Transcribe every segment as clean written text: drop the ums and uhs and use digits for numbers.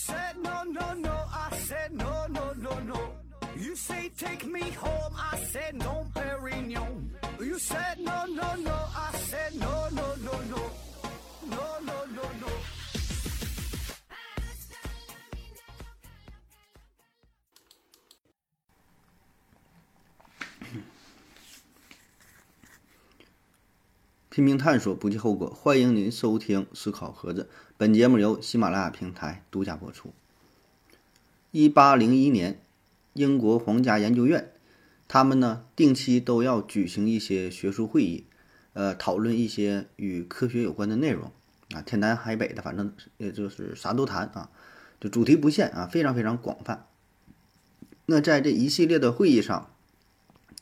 said no no no, I said no no no no. You say take me home, I said no, Perignon. You said no no no, I said no no no no no no no no. 拼命探索，不计后果。欢迎您收听思考盒子，本节目由喜马拉雅平台独家播出。1801年，英国皇家研究院，他们呢定期都要举行一些学术会议，讨论一些与科学有关的内容啊，天南海北的，反正也就是啥都谈啊，就主题不限啊，非常非常广泛。那在这一系列的会议上，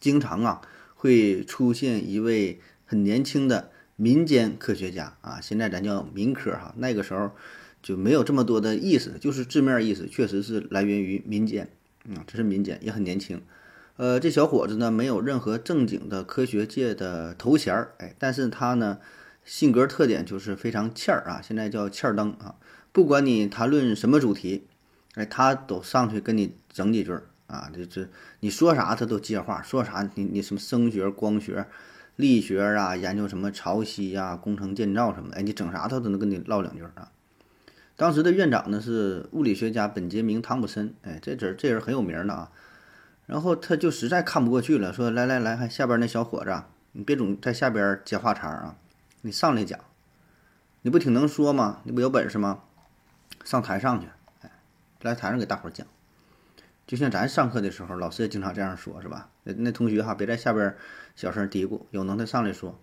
经常啊会出现一位很年轻的民间科学家啊，现在咱叫民科哈，那个时候就没有这么多的意思，就是字面意思，确实是来源于民间啊，这是民间，也很年轻。这小伙子呢没有任何正经的科学界的头衔儿，哎，但是他呢性格特点就是非常欠儿啊，现在叫欠儿灯啊，不管你谈论什么主题，哎，他都上去跟你整几句啊，这你说啥他都接话，说啥你什么声学、光学、力学啊，研究什么潮汐啊、工程建造什么的，哎，你整啥他都能跟你唠两句啊。当时的院长呢是物理学家本杰明·汤普森，哎，这人很有名的啊。然后他就实在看不过去了，说来来来，还下边那小伙子，你别总在下边接话茬啊，你上来讲，你不挺能说吗？你不有本事吗？上台上去，哎，来台上给大伙讲。就像咱上课的时候，老师也经常这样说，是吧？那同学哈，别在下边小声嘀咕，有能耐上来说。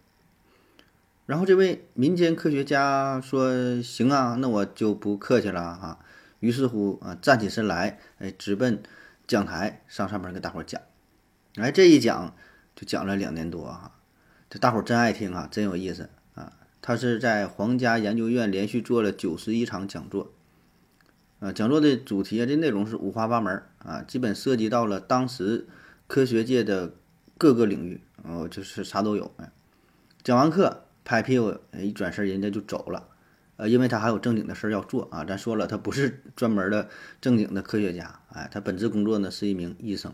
然后这位民间科学家说：“行啊，那我就不客气了啊。”于是乎啊，站起身来，哎，直奔讲台，上上面给大伙讲。哎，这一讲就讲了2年多啊，这大伙真爱听啊，真有意思啊。他是在皇家研究院连续做了91场讲座。讲座的主题啊，这内容是五花八门啊，基本涉及到了当时科学界的各个领域，就是啥都有。哎，讲完课拍屁股一转身，人家就走了，因为他还有正经的事要做啊。咱说了，他不是专门的正经的科学家，哎，他本职工作呢是一名医生，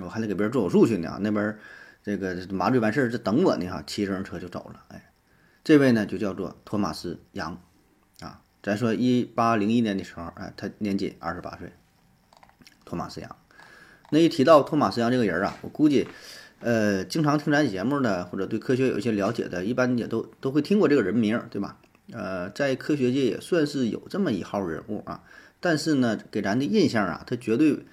我还得给别人做手术去呢，那边这个麻醉完事儿，这等我呢哈，骑自行车就走了。哎，这位呢就叫做托马斯·杨。咱说1801年的时候，哎，他年仅28岁，托马斯杨。那一提到托马斯杨这个人啊，我估计，经常听咱节目的或者对科学有一些了解的，一般也都会听过这个人名，对吧？在科学界也算是有这么一号人物啊。但是呢，给咱的印象啊，他绝对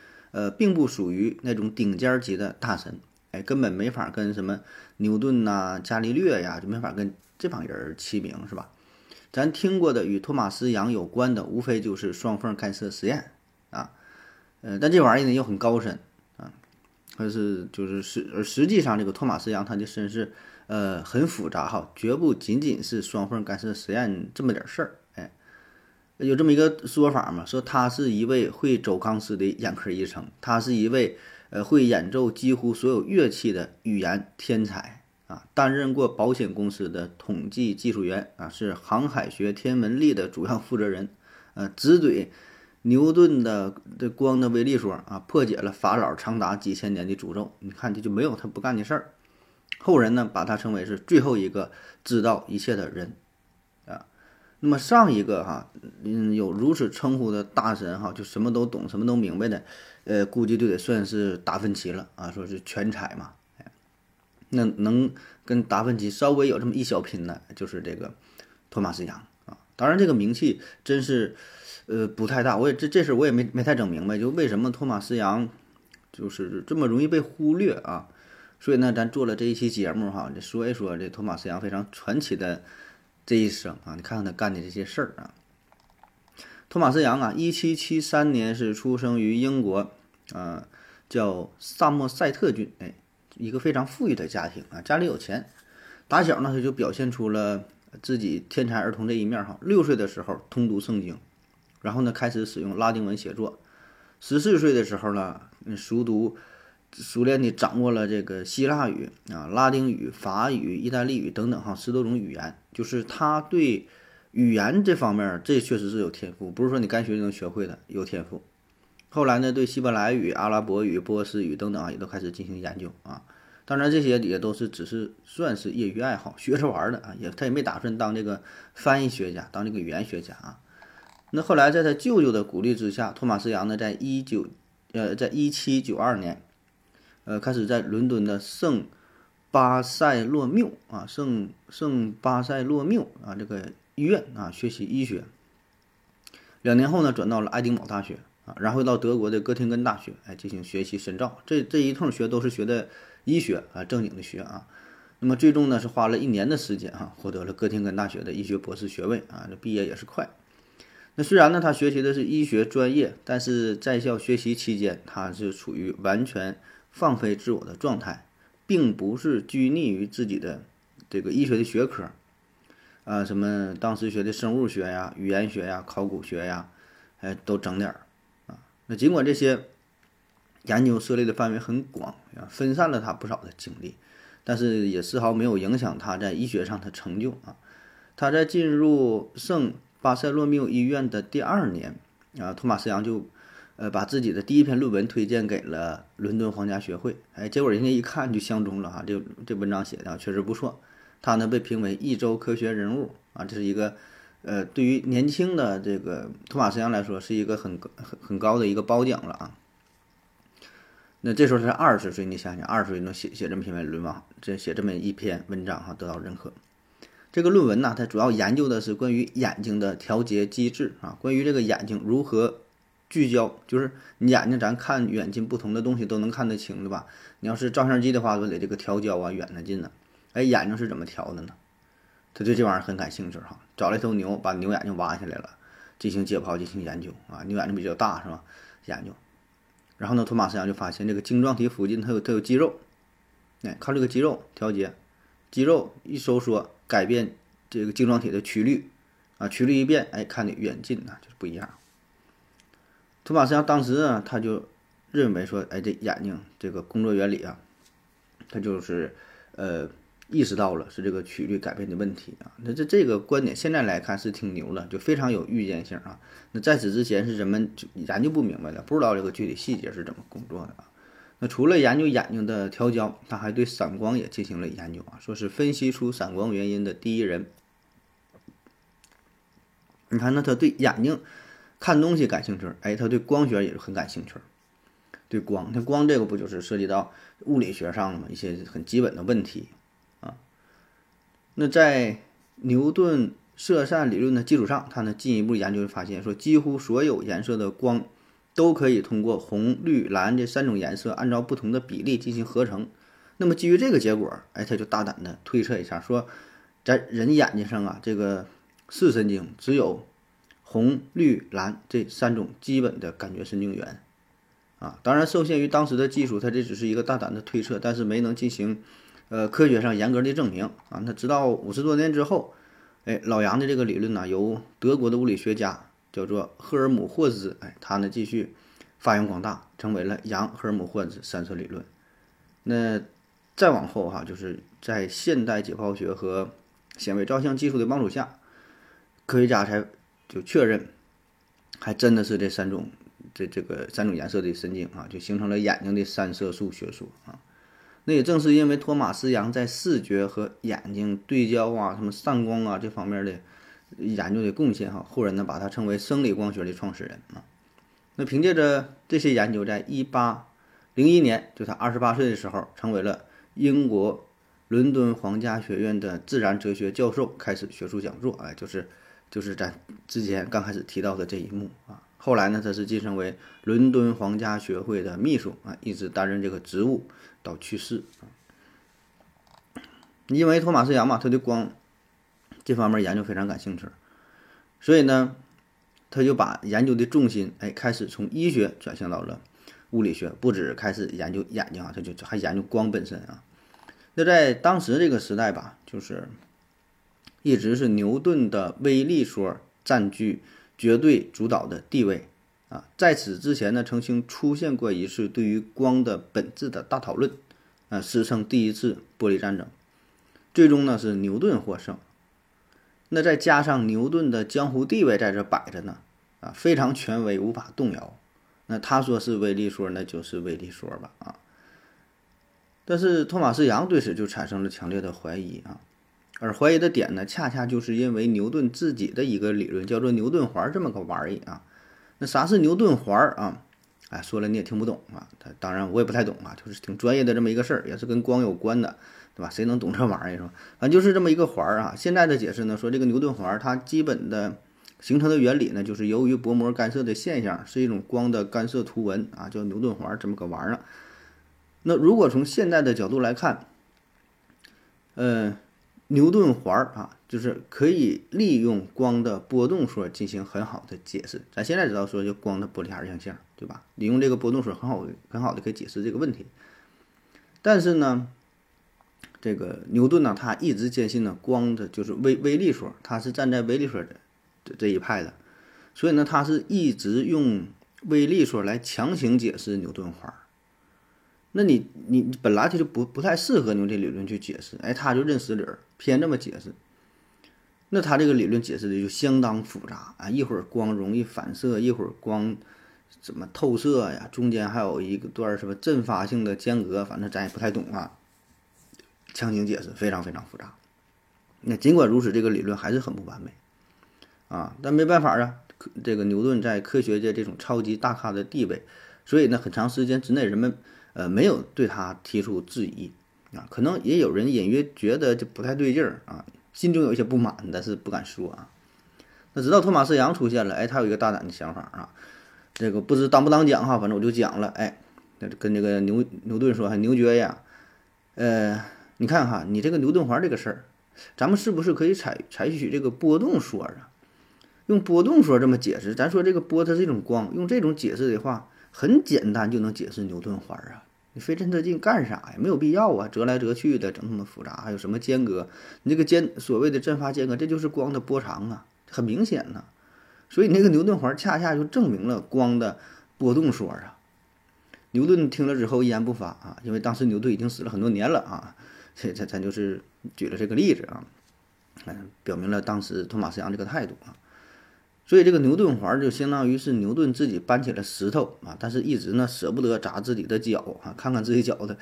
并不属于那种顶尖级的大神，哎，根本没法跟什么牛顿呐、伽利略呀，就没法跟这帮人齐名，是吧？咱听过的与托马斯杨有关的，无非就是双缝干涉实验啊，但这玩意呢又很高深啊，实际上这个托马斯杨他的身世很复杂哈，绝不仅是双缝干涉实验这么点事儿。哎，有这么一个说法嘛，说他是一位会走钢丝的眼科医生，他是一位会演奏几乎所有乐器的语言天才。啊，担任过保险公司的统计技术员啊，是航海学天文历的主要负责人，直怼牛顿的光的微粒说啊，破解了法老长达几千年的诅咒。你看，这就没有他不干的事儿。后人呢，把他称为是最后一个知道一切的人啊。那么上一个有如此称呼的大神哈，就什么都懂、什么都明白的，估计就得算是达芬奇了啊，说是全才嘛。那能跟达芬奇稍微有这么一小拼的，就是这个托马斯杨啊。当然，这个名气真是不太大。我也这事我也没太整明白，就为什么托马斯杨就是这么容易被忽略啊？所以呢，咱做了这一期节目哈，说一说这托马斯杨非常传奇的这一生啊。你看看他干的这些事儿啊。托马斯杨啊，1773年是出生于英国，叫萨默塞特郡，哎。一个非常富裕的家庭啊，家里有钱。打小呢，他就表现出了自己天才儿童这一面哈。6岁的时候通读圣经，然后呢开始使用拉丁文写作。14岁的时候呢，熟练地掌握了这个希腊语啊、拉丁语、法语、意大利语等等哈10多种语言。就是他对语言这方面这确实是有天赋，不是说你该学就能学会的，有天赋。后来呢，对希伯来语、阿拉伯语、波斯语等等啊，也都开始进行研究啊。当然这些也都是只是算是业余爱好，学着玩的啊，他也没打算当这个翻译学家，当这个语言学家啊。那后来在他舅舅的鼓励之下，托马斯杨呢，在1792年，开始在伦敦的圣巴塞洛缪啊，圣巴塞洛缪啊这个医院啊学习医学。2年后呢，转到了爱丁堡大学啊，然后到德国的哥廷根大学来进行学习深造。这一通学都是学的医学啊，正经的学啊。那么最终呢，是花了1年的时间啊，获得了哥廷根大学的医学博士学位啊，这毕业也是快。那虽然呢，他学习的是医学专业，但是在校学习期间，他是处于完全放飞自我的状态，并不是拘泥于自己的这个医学的学科，什么当时学的生物学呀、语言学呀、考古学呀，都整点儿啊。那尽管这些研究涉猎的范围很广啊，分散了他不少的精力，但是也丝毫没有影响他在医学上的成就啊。他在进入圣巴塞洛缪医院的第2年啊，托马斯杨就把自己的第一篇论文推荐给了伦敦皇家学会，结果人家一看就相中了哈，这文章写的确实不错。他呢被评为一周科学人物啊，这是一个对于年轻的这个托马斯杨来说是一个很高的一个褒奖了啊。那这时候他是20岁，你想想20岁能写这么一篇论文，写这么一篇文章哈，得到认可。这个论文呢，它主要研究的是关于眼睛的调节机制啊，关于这个眼睛如何聚焦，就是你眼睛咱看远近不同的东西都能看得清，对吧？你要是照相机的话，就得这个调焦啊，远的近的，眼睛是怎么调的呢？他对这玩意儿很感兴趣哈，找了一头牛，把牛眼睛挖下来了，进行解剖，进行研究啊，牛眼睛比较大是吧？研究，然后呢，托马斯杨就发现这个晶状体附近它有肌肉，靠这个肌肉调节，肌肉一收缩，改变这个晶状体的曲率啊，曲率一变，看得远近啊就是不一样。托马斯杨当时啊，他就认为说，这眼睛这个工作原理啊，他就是意识到了是这个曲率改变的问题啊。那这个观点现在来看是挺牛了，就非常有预见性啊。那在此之前是人们研究不明白的，不知道这个具体细节是怎么工作的啊。那除了研究眼睛的调焦，他还对散光也进行了研究啊，说是分析出散光原因的第一人。你看，那他对眼睛看东西感兴趣，他对光学也是很感兴趣。对光，那光这个不就是涉及到物理学上一些很基本的问题啊？那在牛顿色散理论的基础上，他呢进一步研究发现，说几乎所有颜色的光都可以通过红、绿、蓝这3种颜色按照不同的比例进行合成。那么基于这个结果，他就大胆的推测一下，说在人眼睛上啊，这个视神经只有红、绿、蓝这3种基本的感觉神经元啊。当然受限于当时的技术，他这只是一个大胆的推测，但是没能进行科学上严格的证明啊。那直到50多年之后，老杨的这个理论呢，由德国的物理学家叫做赫尔姆霍兹，他呢继续发扬光大，成为了杨赫尔姆霍兹三色理论。那再往后哈，就是在现代解剖学和显微照相技术的帮助下，科学家才就确认，还真的是这三种颜色的神经啊，就形成了眼睛的三色素学说啊。那也正是因为托马斯杨在视觉和眼睛对焦啊、什么散光啊这方面的研究的贡献哈，后人呢把他称为生理光学的创始人啊。那凭借着这些研究，在1801年，就他28岁的时候，成为了英国伦敦皇家学院的自然哲学教授，开始学术讲座，就是咱之前刚开始提到的这一幕啊。后来呢，他是晋升为伦敦皇家学会的秘书啊，一直担任这个职务到去世啊。因为托马斯杨嘛，他对光这方面研究非常感兴趣，所以呢，他就把研究的重心开始从医学转向到了物理学，不止开始研究眼睛啊，他就还研究光本身啊。那在当时这个时代吧，就是一直是牛顿的微粒说占据绝对主导的地位啊。在此之前呢，曾经出现过一次对于光的本质的大讨论啊，史称第一次玻璃战争，最终呢是牛顿获胜。那再加上牛顿的江湖地位在这摆着呢，啊，非常权威，无法动摇。那他说是威力说，那就是威力说吧，啊。但是托马斯杨对此就产生了强烈的怀疑啊，而怀疑的点呢，恰恰就是因为牛顿自己的一个理论叫做牛顿环这么个玩意啊。那啥是牛顿环啊？哎，说了你也听不懂啊，当然我也不太懂啊，就是挺专业的这么一个事儿，也是跟光有关的，对吧？谁能懂这玩意儿？反正就是这么一个环啊。现在的解释呢，说这个牛顿环它基本的形成的原理呢，就是由于薄膜干涉的现象，是一种光的干涉图纹啊，叫牛顿环这么个玩意儿。那如果从现在的角度来看，牛顿环啊，就是可以利用光的波动说进行很好的解释。咱现在知道说就光的玻璃二象性，对吧？利用这个波动说很好的可以解释这个问题。但是呢，这个牛顿呢，他一直坚信呢，光的就是微粒说，他是站在微粒说的这一派的，所以呢，他是一直用微粒说来强行解释牛顿环。那你本来他就不太适合用这理论去解释，哎，他就认死理儿，偏这么解释。那他这个理论解释的就相当复杂啊，一会儿光容易反射，一会儿光怎么透射呀，中间还有一段什么阵发性的间隔，反正咱也不太懂啊。强行解释非常非常复杂。那尽管如此，这个理论还是很不完美啊，但没办法啊，这个牛顿在科学界这种超级大咖的地位，所以呢，很长时间之内人们没有对他提出质疑啊，可能也有人隐约觉得就不太对劲儿啊，心中有一些不满，但是不敢说啊。那直到托马斯杨出现了，哎，他有一个大胆的想法啊，这个不知当不当讲哈，反正我就讲了，哎，跟这个牛顿说，还牛爵呀，你看哈，你这个牛顿环这个事儿，咱们是不是可以采取这个波动说啊？用波动说这么解释，咱说这个波它是一种光，用这种解释的话，很简单就能解释牛顿环啊。你费这么劲干啥呀？没有必要啊，折来折去的，整那么复杂，还有什么间隔？你这个所谓的振发间隔，这就是光的波长啊，很明显呢、啊。所以那个牛顿环恰恰就证明了光的波动说啊。牛顿听了之后一言不发啊，因为当时牛顿已经死了很多年了啊，所以咱就是举了这个例子啊，表明了当时托马斯杨这个态度啊。所以这个牛顿环就相当于是牛顿自己搬起了石头啊，但是一直呢舍不得砸自己的脚啊，看看自己脚的，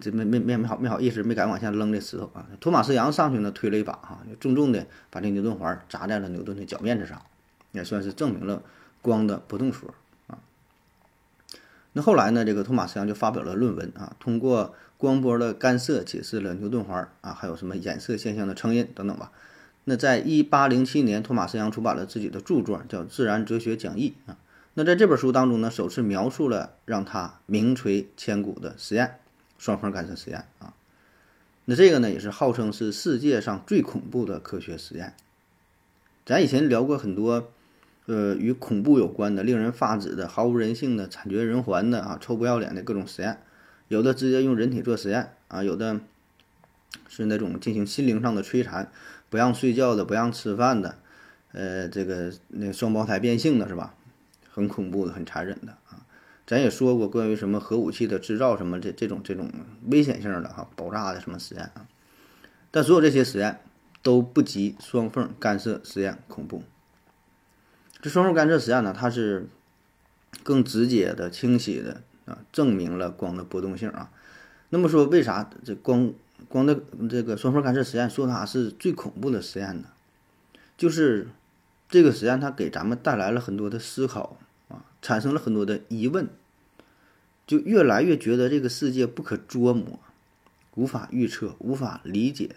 这没好意思，没敢往下扔这石头啊。托马斯杨上去呢推了一把啊，就重重的把这牛顿环砸在了牛顿的脚面子上，也算是证明了光的波动说啊。那后来呢，这个托马斯杨就发表了论文啊，通过光波的干涉解释了牛顿环啊，还有什么衍射现象的成因等等吧。那在1807年，托马斯杨出版了自己的著作，叫《自然哲学讲义》啊。那在这本书当中呢，首次描述了让他名垂千古的实验——双缝干涉实验啊。那这个呢，也是号称是世界上最恐怖的科学实验。咱以前聊过很多，与恐怖有关的、令人发指的、毫无人性的、惨绝人寰的啊、臭不要脸的各种实验，有的直接用人体做实验啊，有的是那种进行心灵上的摧残。不让睡觉的，不让吃饭的，这个那双胞胎变性的是吧？很恐怖的，很残忍的啊！咱也说过关于什么核武器的制造，什么这种危险性的哈、啊，爆炸的什么实验啊。但所有这些实验都不及双缝干涉实验恐怖。这双缝干涉实验呢，它是更直接的、清晰的啊，证明了光的波动性啊。那么说，为啥这光的这个双缝干涉实验说它是最恐怖的实验呢？就是这个实验它给咱们带来了很多的思考啊，产生了很多的疑问，就越来越觉得这个世界不可捉摸，无法预测，无法理解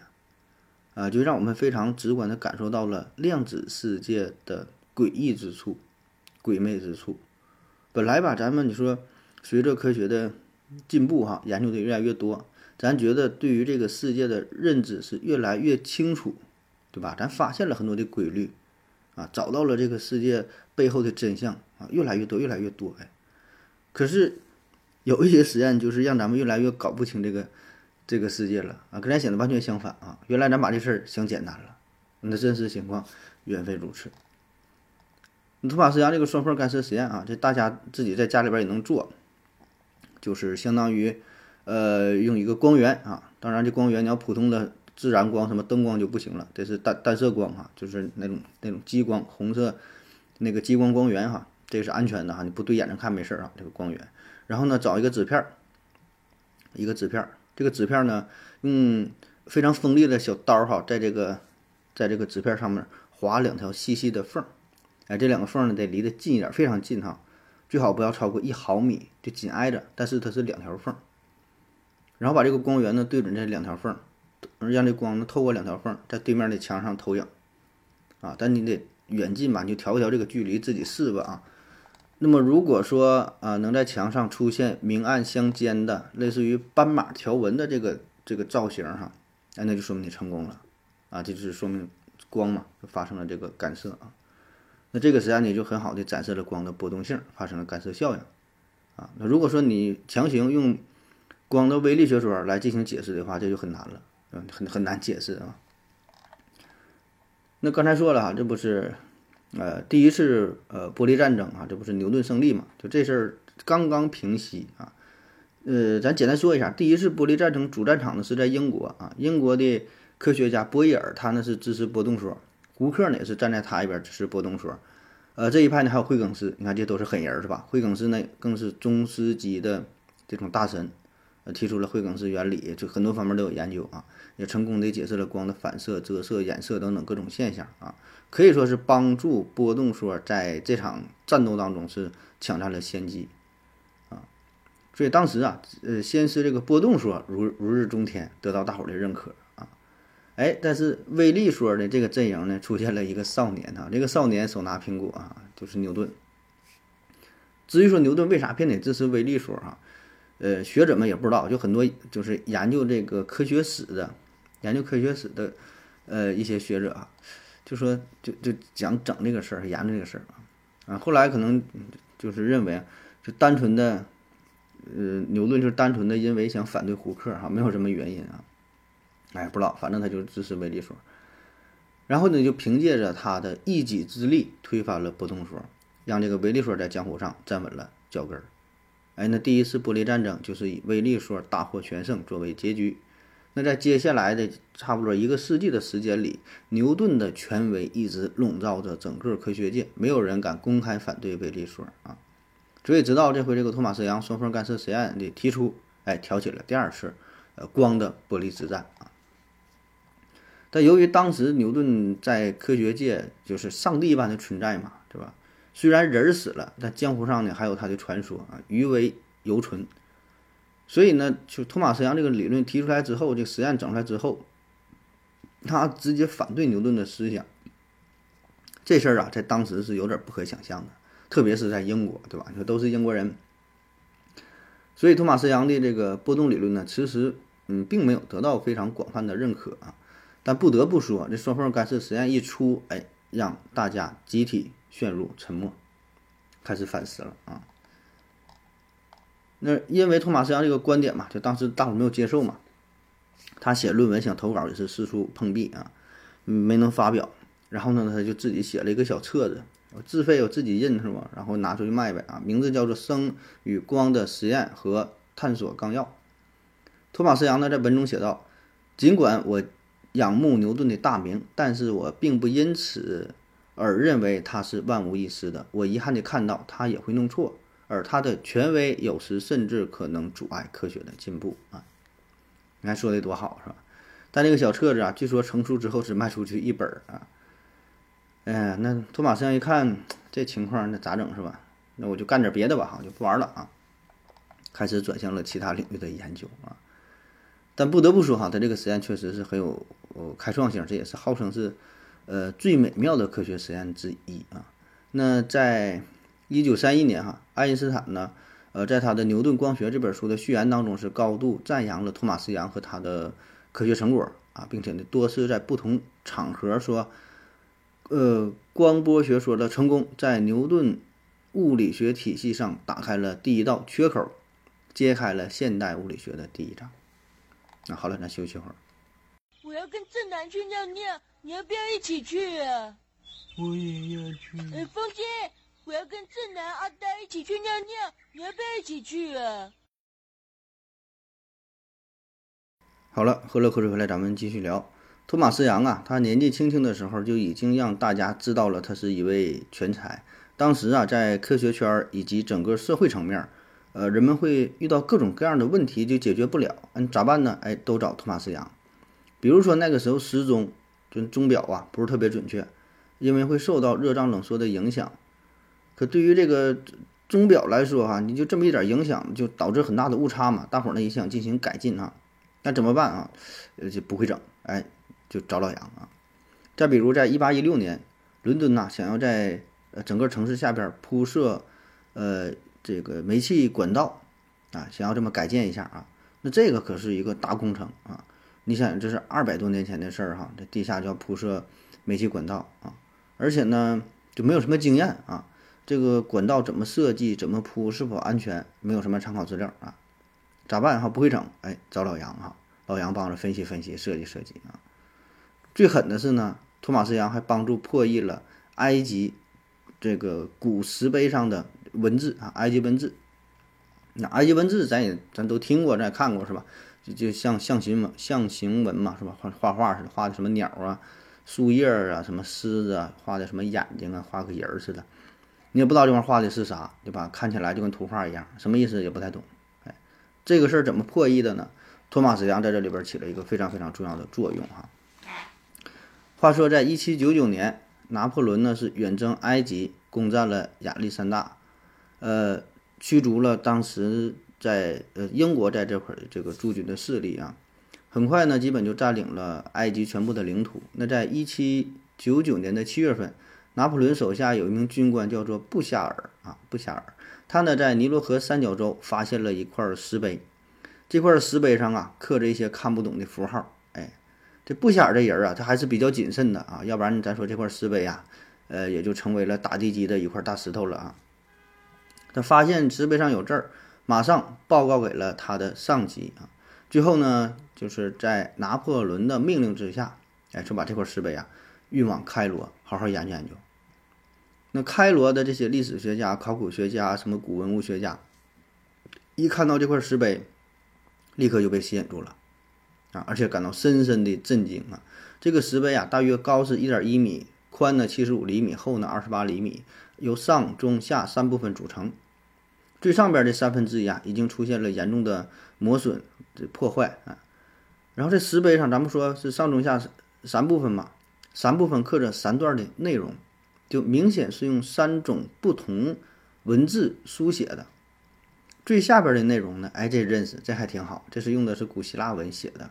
啊，就让我们非常直观地感受到了量子世界的诡异之处、鬼魅之处。本来吧，咱们你说随着科学的进步哈，研究的越来越多，咱觉得对于这个世界的认知是越来越清楚，对吧？咱发现了很多的规律啊，找到了这个世界背后的真相啊，越来越多哎。可是有一些实验就是让咱们越来越搞不清这个世界了啊，跟咱显得完全相反啊。原来咱把这事儿想简单了，那真实情况远非如此。托马斯杨这个双缝干涉实验啊，这大家自己在家里边也能做，就是相当于用一个光源啊，当然这光源你要普通的自然光什么灯光就不行了，这是单色光哈，就是那种激光，红色那个激光光源哈，这是安全的哈，你不对眼睛看没事啊，这个光源。然后呢，找一个纸片，这个纸片呢用非常锋利的小刀哈，在这个纸片上面划两条细细的缝，哎，这两个缝呢得离得近一点，非常近哈，最好不要超过1毫米，就紧挨着，但是它是两条缝。然后把这个光源呢对准这两条缝，让这光呢透过两条缝在对面的墙上投影啊，但你得远近吧，你就调一调这个距离，自己试吧啊。那么如果说能在墙上出现明暗相间的类似于斑马条纹的这个造型哈，那就说明你成功了啊，这就是说明光嘛就发生了这个干涉啊。那这个实际上你就很好的展示了光的波动性，发生了干涉效应啊。那如果说你强行用光的微粒学说来进行解释的话，这就很难了，很难解释啊。那刚才说了哈，这不是第一次玻璃战争啊，这不是牛顿胜利嘛，就这事儿刚刚平息啊。咱简单说一下，第一次玻璃战争主战场呢是在英国啊，英国的科学家波义尔他呢是支持波动说，胡克呢也是站在他一边支持波动说，这一派呢还有惠更斯，你看这都是狠人是吧？惠更斯呢更是中世纪的这种大神，提出了惠更斯原理，就很多方面都有研究啊，也成功的解释了光的反射、折射、衍射等等各种现象啊，可以说是帮助波动说在这场战斗当中是抢占了先机啊。所以当时啊，先是这个波动说如日中天，得到大伙的认可啊。哎，但是微粒说的这个阵营呢，出现了一个少年啊，这个少年手拿苹果啊，就是牛顿。至于说牛顿为啥偏得支持微粒说啊？学者们也不知道，就很多就是研究科学史的一些学者啊，就说就讲整这个事儿，研究这个事儿啊。后来可能就是认为，就单纯的牛顿就是单纯的因为想反对胡克哈，没有什么原因啊。哎，不知道，反正他就支持微粒说。然后呢，就凭借着他的一己之力推翻了波动说，让这个微粒说在江湖上站稳了脚跟儿。哎，那第一次玻璃战争就是以微粒说大获全胜作为结局。那在接下来的差不多一个世纪的时间里，牛顿的权威一直笼罩着整个科学界，没有人敢公开反对微粒说啊。所以直到这回这个托马斯杨双缝干涉实验的提出，哎，挑起了第二次光的玻璃之战啊。但由于当时牛顿在科学界就是上帝般的存在嘛，对吧？虽然人死了，但江湖上呢还有他的传说啊，余为犹存。所以呢，就托马斯杨这个理论提出来之后，这个实验整出来之后，他直接反对牛顿的思想。这事儿啊，在当时是有点不可想象的，特别是在英国，对吧？你说都是英国人，所以托马斯杨的这个波动理论呢，其实并没有得到非常广泛的认可啊。但不得不说，这双缝干涉实验一出，哎，让大家集体陷入沉默，开始反思了啊。那因为托马斯杨这个观点嘛，就当时大伙没有接受嘛，他写论文想投稿也是四处碰壁啊，没能发表。然后呢，他就自己写了一个小册子，自费我自己印是吧？然后拿出去卖呗啊，名字叫做《声与光的实验和探索纲要》。托马斯杨呢在文中写道：“尽管我仰慕牛顿的大名，但是我并不因此。”而认为他是万无一失的，我遗憾地看到他也会弄错，而他的权威有时甚至可能阻碍科学的进步啊！你看说的多好是吧？但这个小册子啊，据说成书之后只卖出去一本啊。那托马斯杨一看这情况，那咋整是吧？那我就干点别的吧，哈，就不玩了啊！开始转向了其他领域的研究啊。但不得不说哈，他这个实验确实是很有开创性，这也是号称是。最美妙的科学实验之一啊。那在1931年哈，爱因斯坦呢，在他的《牛顿光学》这本书的序言当中是高度赞扬了托马斯杨和他的科学成果啊，并且呢多次在不同场合说，光波学说的成功在牛顿物理学体系上打开了第一道缺口，揭开了现代物理学的第一章。那好了，咱休息会儿。我要跟正南去尿尿，你要不要一起去啊？我也要去。风心，我要跟正南、阿呆一起去尿尿，你要不要一起去啊？好了，喝了口水回来，咱们继续聊。托马斯杨啊，他年纪轻轻的时候就已经让大家知道了他是一位全才。当时啊，在科学圈以及整个社会层面，人们会遇到各种各样的问题就解决不了，咋办呢？都找托马斯杨。比如说那个时候时钟钟表啊不是特别准确，因为会受到热胀冷缩的影响。可对于这个钟表来说你就这么一点影响就导致很大的误差嘛，大伙儿呢也想进行改进那怎么办就不会整，就找老杨再比如在1816年伦敦想要在整个城市下边铺设这个煤气管道想要这么改建一下那这个可是一个大工程你想这是200多年前的事儿这地下就要铺设煤气管道而且呢就没有什么经验这个管道怎么设计怎么铺是否安全没有什么参考资料咋办不会整找老杨老杨帮着分析分析设计设计最狠的是呢，托马斯杨还帮助破译了埃及这个古石碑上的文字埃及文字。那埃及文字咱都听过，咱也看过是吧？就像象形文嘛是吧？画似的，画的什么鸟树叶什么狮子画的什么眼睛画个人似的，你也不知道这玩意画的是啥，对吧？看起来就跟图画一样，什么意思也不太懂。这个事儿怎么破译的呢？托马斯杨在这里边起了一个非常非常重要的作用话说在1799年拿破仑呢是远征埃及，攻占了亚历山大，驱逐了当时在英国在这会儿这个驻军的势力很快呢基本就占领了埃及全部的领土。那在1799年的7月份，拿破仑手下有一名军官叫做布夏尔他呢在尼罗河三角洲发现了一块石碑，这块石碑上刻着一些看不懂的符号。这布夏尔这人他还是比较谨慎的要不然咱说这块石碑也就成为了打地基的一块大石头了他发现石碑上有字儿，马上报告给了他的上级最后呢就是在拿破仑的命令之下就把这块石碑运往开罗好好研究研究。那开罗的这些历史学家考古学家什么古文物学家一看到这块石碑立刻就被吸引住了而且感到深深的震惊这个石碑大约高是 1.1 米，宽呢75厘米，厚呢28厘米，由上中下三部分组成。最上边的1/3已经出现了严重的磨损破坏然后这石碑上咱们说是上中下三部分嘛，三部分刻着三段的内容，就明显是用三种不同文字书写的。最下边的内容呢这认识，这还挺好，这是用的是古希腊文写的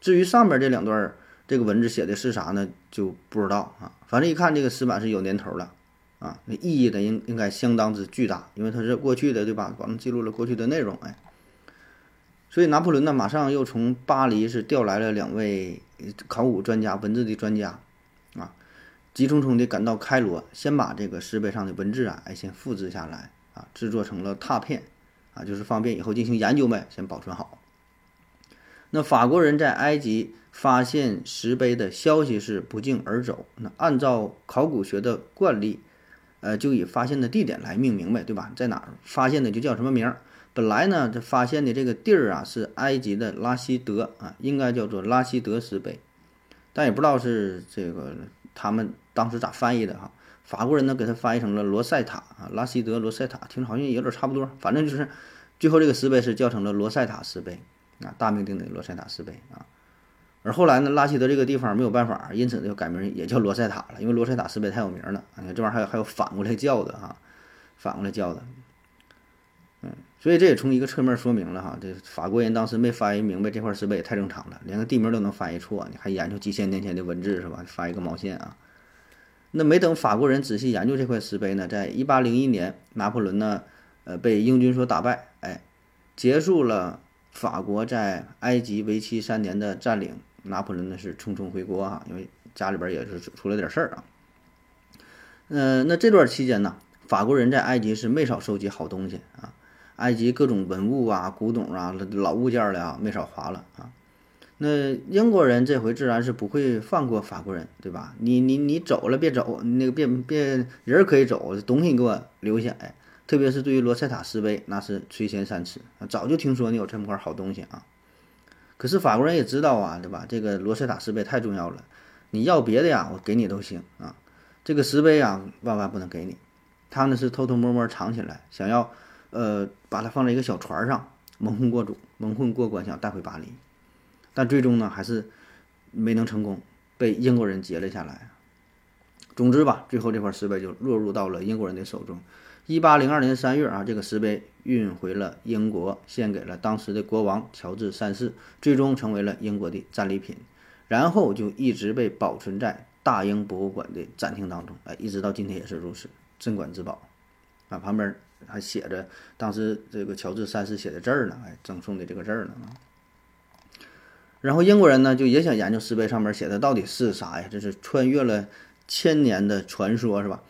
至于上边这两段这个文字写的是啥呢就不知道反正一看这个石板是有年头了那意义的应该相当之巨大，因为它是过去的对吧，保证记录了过去的内容所以拿破仑呢马上又从巴黎是调来了2位考古专家文字的专家急匆匆地赶到开罗，先把这个石碑上的文字先复制下来制作成了拓片就是方便以后进行研究呗，先保存好。那法国人在埃及发现石碑的消息是不胫而走，那按照考古学的惯例就以发现的地点来命名呗，对吧？在哪儿发现的就叫什么名。本来呢这发现的这个地儿是埃及的拉希德应该叫做拉希德石碑，但也不知道是这个他们当时咋翻译的法国人呢给他翻译成了罗塞塔拉希德罗塞塔，听着好像也有点差不多，反正就是最后这个石碑是叫成了罗塞塔石碑大名鼎鼎的罗塞塔石碑而后来呢拉希德这个地方没有办法，因此就改名也叫罗塞塔了，因为罗塞塔石碑太有名了你看这玩意儿还有反过来叫的反过来叫的所以这也从一个侧面说明了这法国人当时没翻译明白这块石碑也太正常了，连个地名都能翻译错，你还研究几千年前的文字是吧，翻译个毛线那没等法国人仔细研究这块石碑呢，在1801年拿破仑呢被英军所打败结束了法国在埃及为期3年的占领。拿破仑呢是匆匆回国因为家里边也是出了点事儿那这段期间呢法国人在埃及是没少收集好东西埃及各种文物古董老物件了没少划了那英国人这回自然是不会放过法国人，对吧？你走了别走，那个别人可以走，东西给我留下来。特别是对于罗塞塔石碑，那是垂涎三尺，早就听说你有这么块好东西可是法国人也知道啊，对吧？这个罗塞塔石碑太重要了，你要别的呀，我给你都行啊。这个石碑啊，万万不能给你。他呢是偷偷摸摸藏起来，想要把它放在一个小船上，蒙混过关，想带回巴黎。但最终呢，还是没能成功，被英国人劫了下来。总之吧，最后这块石碑就落入到了英国人的手中。1802年3月啊，这个石碑运回了英国，献给了当时的国王乔治三世，最终成为了英国的战利品，然后就一直被保存在大英博物馆的展厅当中，一直到今天也是如此，镇馆之宝啊。旁边还写着当时这个乔治三世写的字儿呢，赠送的这个字儿呢。然后英国人呢就也想研究石碑上面写的到底是啥呀，这是穿越了1000年的传说，是吧？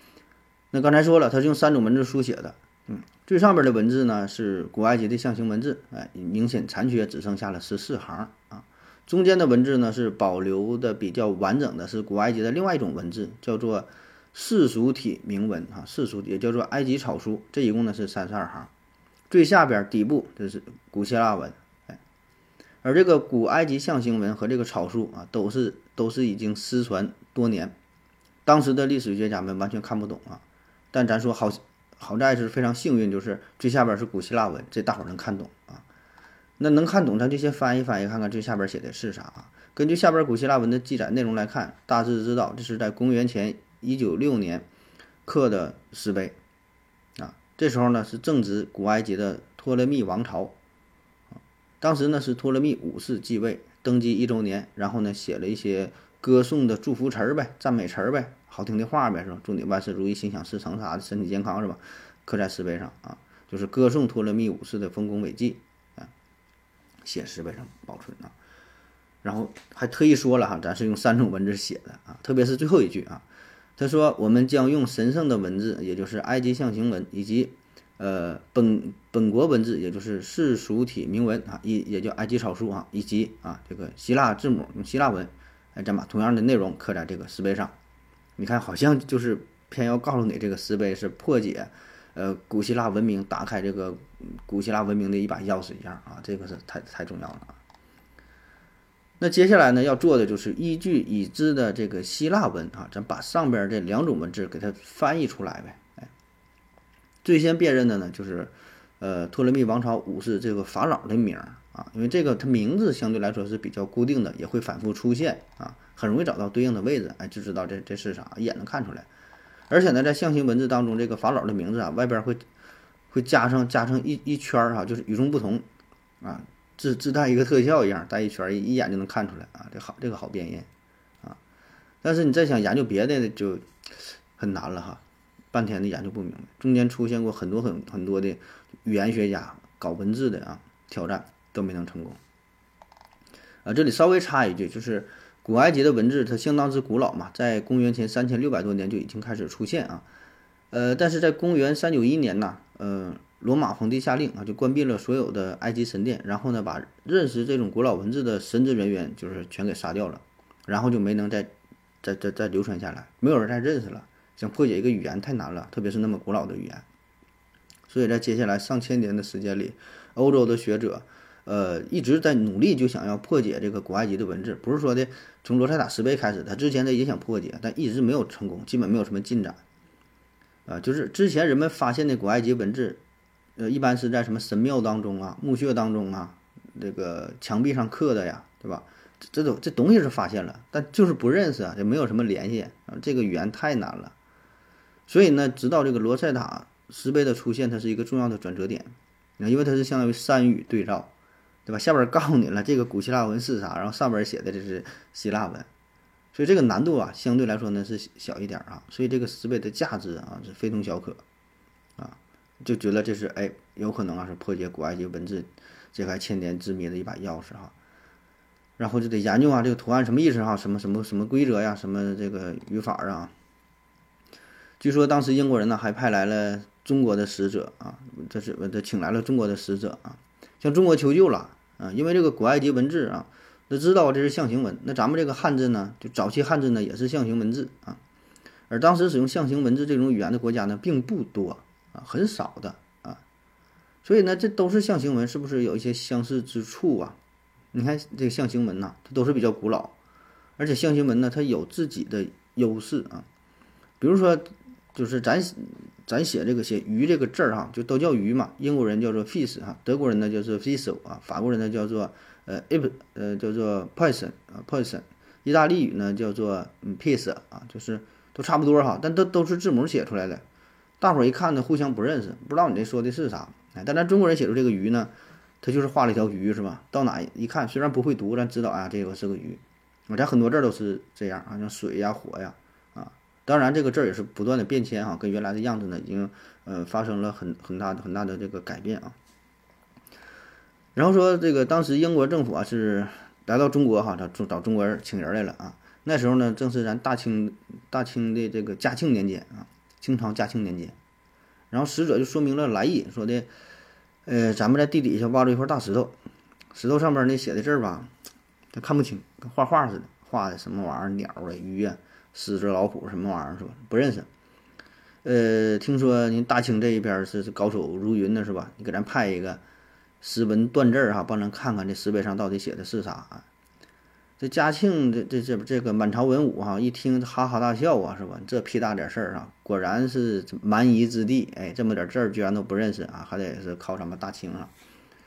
那刚才说了，它是用3种文字书写的，最上边的文字呢是古埃及的象形文字，明显残缺，只剩下了14行啊。中间的文字呢是保留的比较完整的，是古埃及的另外一种文字，叫做世俗体铭文啊，世俗体也叫做埃及草书，这一共呢是32行。最下边底部这是古希腊文，而这个古埃及象形文和这个草书啊，都是已经失传多年，当时的历史学家们完全看不懂啊。但咱说好在是非常幸运，就是最下边是古希腊文，这大伙能看懂啊。那能看懂咱就先翻一翻，看看最下边写的是啥啊。根据下边古希腊文的记载内容来看，大致知道这是在公元前196年刻的石碑啊。这时候呢是正值古埃及的托勒密王朝，当时呢是托勒密5世继位，登基1周年，然后呢写了一些歌颂的祝福词儿呗，赞美词儿呗，好听的话呗，是吧？祝你万事如意，心想事成啥的，身体健康，是吧？刻在石碑上啊，就是歌颂托勒密5世的丰功伟绩啊，写石碑上保存啊。然后还特意说了哈，咱是用3种文字写的啊，特别是最后一句啊，他说我们将用神圣的文字，也就是埃及象形文，以及本国文字，也就是世俗体铭文啊，也叫埃及草书啊，以及啊这个希腊字母，用希腊文，咱把同样的内容刻在这个石碑上。你看，好像就是偏要告诉你这个石碑是破解古希腊文明，打开这个古希腊文明的一把钥匙一样啊，这个是太重要了啊。那接下来呢要做的就是依据已知的这个希腊文啊，咱把上边这2种文字给它翻译出来呗。最先辨认的呢就是托勒密王朝5世这个法老的名啊，因为这个他名字相对来说是比较固定的，也会反复出现啊，很容易找到对应的位置，就知道这是啥，一眼能看出来。而且呢在象形文字当中，这个法老的名字啊外边会加上一圈啊，就是与众不同啊，自带一个特效一样，带一圈，一眼就能看出来啊，这个好辨认啊。但是你再想研究别的就很难了哈，半天的研究不明白，中间出现过很多的语言学家搞文字的啊挑战，都没能成功。这里稍微插一句，就是古埃及的文字它相当之古老嘛，在公元前3600多年就已经开始出现啊。但是在公元391年呢，罗马皇帝下令啊，就关闭了所有的埃及神殿，然后呢把认识这种古老文字的神职人员就是全给杀掉了，然后就没能再流传下来，没有人再认识了。想破解一个语言太难了，特别是那么古老的语言，所以在接下来上千年的时间里，欧洲的学者一直在努力就想要破解这个古埃及的文字，不是说的从罗塞塔石碑开始，他之前的也想破解，但一直没有成功，基本没有什么进展。就是之前人们发现的古埃及文字，一般是在什么神庙当中啊、墓穴当中啊、这个墙壁上刻的呀，对吧？这东西是发现了，但就是不认识啊，也没有什么联系啊，这个语言太难了。所以呢，直到这个罗塞塔石碑的出现，它是一个重要的转折点，因为它是相当于3语对照，对吧？下边告诉你了这个古希腊文是啥，然后上边写的这是希腊文，所以这个难度啊相对来说呢是小一点啊，所以这个石碑的价值啊是非同小可啊，就觉得这是有可能啊是破解古埃及文字揭开千年之谜的一把钥匙哈。然后就得研究啊这个图案什么意思哈，什么规则呀，什么这个语法啊。据说当时英国人呢还派来了中国的使者啊，这请来了中国的使者啊，向中国求救了啊，因为这个古埃及文字啊，都知道这是象形文，那咱们这个汉字呢，就早期汉字呢也是象形文字啊，而当时使用象形文字这种语言的国家呢并不多啊，很少的啊，所以呢这都是象形文，是不是有一些相似之处啊？你看这个象形文呐，它都是比较古老，而且象形文呢，它有自己的优势啊。比如说，就是咱写这个写鱼这个字儿哈，就都叫鱼嘛。英国人叫做 fish 哈，德国人呢叫做 fish 啊，法国人呢叫做叫做 poison 啊 poison， 意大利语呢叫做pizza 啊，就是都差不多哈，但都是字母写出来的。大伙儿一看呢，互相不认识，不知道你这说的是啥。哎，但咱中国人写出这个鱼呢，他就是画了一条鱼是吧？到哪一看，虽然不会读，但知道啊，这个是个鱼。咱很多字都是这样啊，像水呀、火呀啊。当然，这个字也是不断的变迁啊，跟原来的样子呢，已经发生了很大的这个改变啊。然后说这个当时英国政府啊是来到中国哈、啊，找中国人请人来了啊。那时候呢，正是咱大清的这个嘉庆年间啊，清朝嘉庆年间。然后使者就说明了来意，说的。咱们在地底下挖了一块大石头，石头上面呢写的字儿吧，他看不清，跟画画似的，画的什么玩意儿，鸟啊、鱼啊、狮子、老虎什么玩意儿是吧？不认识。听说您大清这一边是高手如云的是吧？你给咱派一个识文断字儿哈，帮咱看看这石碑上到底写的是啥、啊。这嘉庆这个满朝文武哈、啊，一听哈哈大笑啊是吧？这屁大点事儿啊，果然是蛮夷之地，哎，这么点字儿居然都不认识啊，还得是靠咱们大清啊。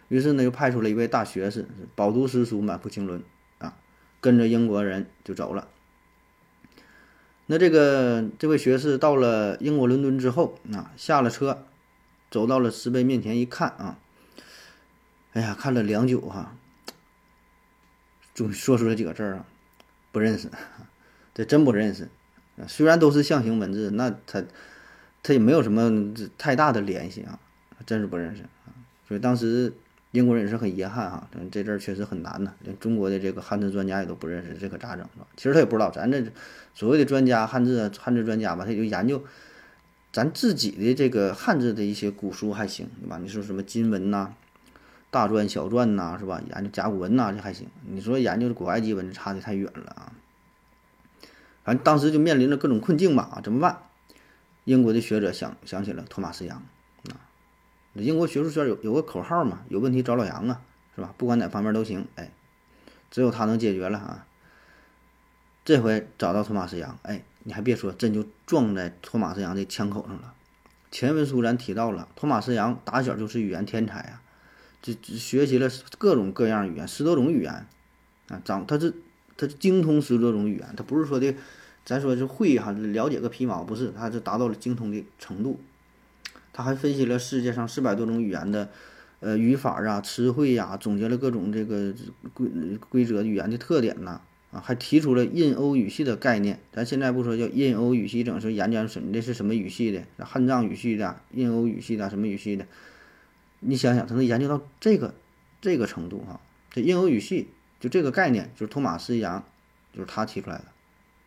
于是呢，又派出了一位大学士，饱读诗书，满腹经纶啊，跟着英国人就走了。那这位学士到了英国伦敦之后啊，下了车，走到了石碑面前一看啊，哎呀，看了良久哈、啊。就说出了几个字啊，不认识，这真不认识。虽然都是象形文字，那它也没有什么太大的联系啊，真是不认识。所以当时英国人也是很遗憾啊，这字儿确实很难呢、啊。连中国的这个汉字专家也都不认识，这可咋整是吧？其实他也不知道，咱这所谓的专家汉字专家吧，他也就研究咱自己的这个汉字的一些古书还行，对吧？你说什么金文呐、啊？大篆、小篆呐、啊，是吧？研究甲骨文呐、啊，这还行。你说研究古埃及文，差的太远了啊。反正当时就面临着各种困境吧，啊，怎么办？英国的学者想起了托马斯杨啊，英国学术圈有个口号嘛，有问题找老杨啊，是吧？不管哪方面都行，哎，只有他能解决了啊。这回找到托马斯杨，哎，你还别说，真就撞在托马斯杨的枪口上了。前文书咱提到了，托马斯杨打小就是语言天才啊。就学习了各种各样语言，10多种语言啊，他是精通10多种语言，他不是说的咱说是会哈、啊、了解个皮毛，不是，他是达到了精通的程度。他还分析了世界上400多种语言的语法啊、词汇啊，总结了各种这个规则语言的特点呐 啊，还提出了印欧语系的概念。咱现在不说叫印欧语系，整说研究什么这是什么语系的，汉藏语系的、印欧语系的、什么语系的。你想想，他能研究到这个程度哈、啊？这印欧语系就这个概念，就是托马斯杨，就是他提出来的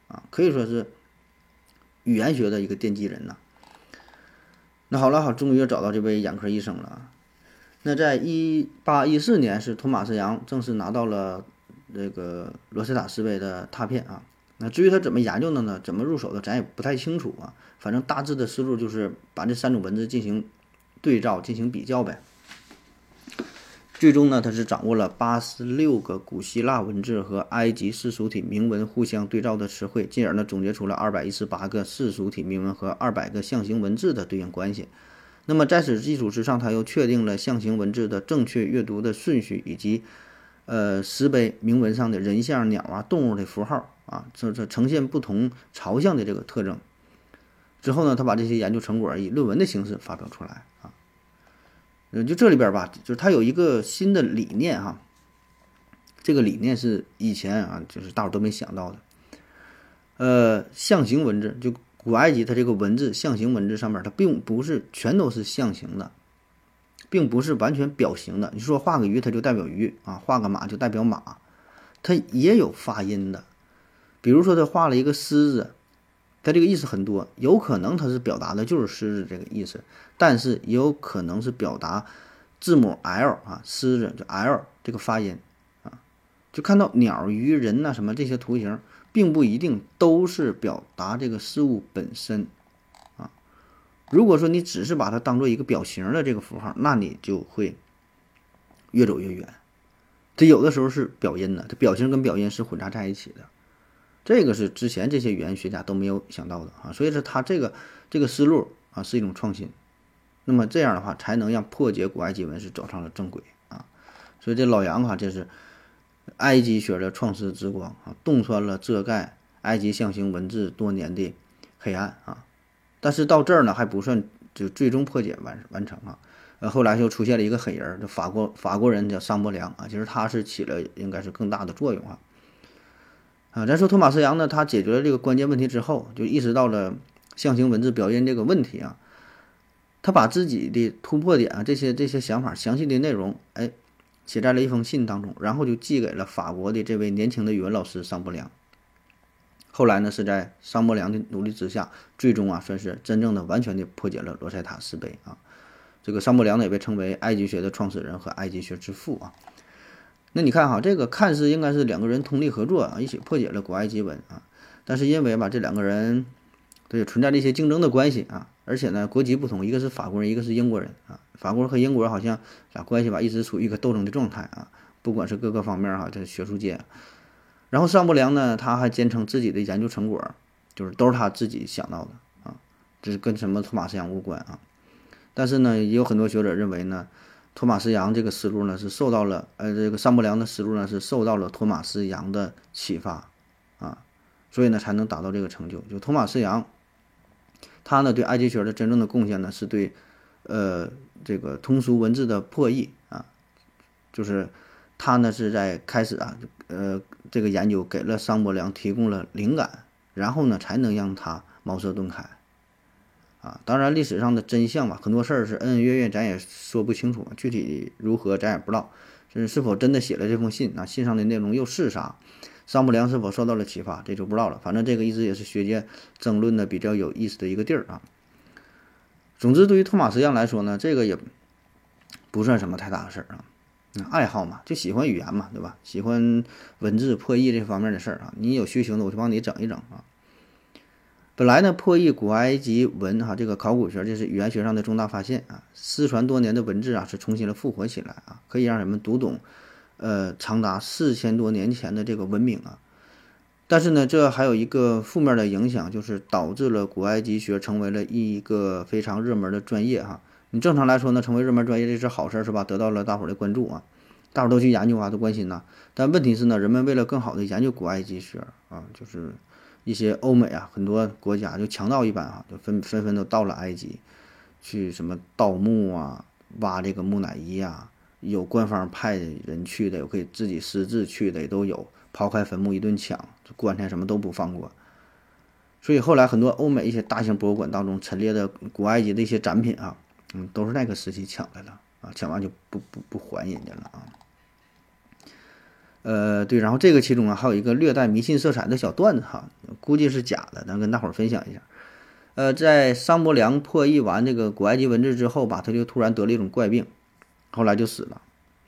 啊，可以说是语言学的一个奠基人呐、啊。那好了，好，终于找到这位眼科医生了啊。那在1814年，是托马斯杨正式拿到了这个罗塞塔石碑的拓片啊。那至于他怎么研究的呢？怎么入手的，咱也不太清楚啊。反正大致的思路就是把这3种文字进行对照，进行比较呗。最终呢，他是掌握了86个古希腊文字和埃及世俗体铭文互相对照的词汇，进而呢总结出了218个世俗体铭文和200个象形文字的对应关系。那么在此基础之上，他又确定了象形文字的正确阅读的顺序，以及石碑铭文上的人像、鸟啊、动物的符号啊，这呈现不同朝向的这个特征。之后呢，他把这些研究成果以论文的形式发表出来啊。就这里边吧，就是他有一个新的理念哈、啊，这个理念是以前啊，就是大伙都没想到的。象形文字，就古埃及它这个文字，象形文字上面它并不是全都是象形的，并不是完全表形的。你说画个鱼，它就代表鱼啊；画个马就代表马，它也有发音的。比如说，他画了一个狮子。它这个意思很多，有可能它是表达的就是狮子这个意思，但是也有可能是表达字母 L 啊，狮子就 L 这个发音啊。就看到鸟、鱼、人呐、啊、什么这些图形，并不一定都是表达这个事物本身啊。如果说你只是把它当做一个表形的这个符号，那你就会越走越远。这有的时候是表音的，这表象跟表音是混杂在一起的，这个是之前这些语言学家都没有想到的啊。所以说他这个思路啊是一种创新，那么这样的话才能让破解古埃及文是走上了正轨啊。所以这老杨啊，这是埃及学的创世之光啊，洞穿了遮盖埃及象形文字多年的黑暗啊。但是到这儿呢还不算就最终破解完成啊。后来就出现了一个狠人，这法国人叫商伯良啊，其实他是起了应该是更大的作用啊。咱说托马斯杨呢，他解决了这个关键问题之后，就意识到了象形文字表音这个问题啊。他把自己的突破点啊，这些想法详细的内容，哎，写在了一封信当中，然后就寄给了法国的这位年轻的语文老师商伯良。后来呢，是在商伯良的努力之下，最终啊，算是真正的完全的破解了罗塞塔思碑啊。这个商伯良呢也被称为埃及学的创始人和埃及学之父啊。那你看哈，这个看似应该是两个人通力合作啊，一起破解了古埃及文啊，但是因为吧，这两个人对存在了一些竞争的关系啊，而且呢国籍不同，一个是法国人，一个是英国人啊。法国和英国好像俩关系吧，一直处于一个斗争的状态啊，不管是各个方面哈，这学术界。然后商伯良呢，他还坚称自己的研究成果就是都是他自己想到的啊，这是跟什么托马斯杨无关啊。但是呢，也有很多学者认为呢，托马斯杨这个思路呢是受到了这个商伯良的思路呢是受到了托马斯杨的启发啊，所以呢才能达到这个成就。就托马斯杨，他呢对埃及学的真正的贡献呢是对这个通俗文字的破译啊，就是他呢是在开始啊这个研究给了商伯良提供了灵感，然后呢才能让他茅塞顿开。啊，当然历史上的真相吧，很多事儿是恩恩怨怨，咱也说不清楚，具体如何咱也不知道，是否真的写了这封信啊，信上的内容又是啥，商伯良是否受到了启发，这就不知道了。反正这个一直也是学界争论的比较有意思的一个地儿啊。总之对于托马斯杨来说呢，这个也不算什么太大的事儿啊，爱好嘛，就喜欢语言嘛，对吧，喜欢文字破译这方面的事儿啊，你有需求的我就帮你整一整啊。本来呢，破译古埃及文啊，这个考古学这是语言学上的重大发现啊，失传多年的文字啊是重新的复活起来啊，可以让人们读懂，长达4000多年前的这个文明啊。但是呢，这还有一个负面的影响，就是导致了古埃及学成为了一个非常热门的专业哈。你正常来说呢，成为热门专业这是好事是吧？得到了大伙儿的关注啊，大伙儿都去研究啊，都关心呐。但问题是呢，人们为了更好的研究古埃及学啊，就是一些欧美啊，很多国家就强盗一般啊，就纷纷都到了埃及，去什么盗墓啊，挖这个木乃伊啊，有官方派人去的，有可以自己私自去的也都有，刨开坟墓一顿抢，棺材什么都不放过。所以后来很多欧美一些大型博物馆当中陈列的古埃及的一些展品啊，都是那个时期抢来了啊，抢完就不还人家了啊。对，然后这个其中啊，还有一个略带迷信色彩的小段子哈，估计是假的，咱跟大伙儿分享一下。在商伯良破译完这个古埃及文字之后吧，他就突然得了一种怪病，后来就死了。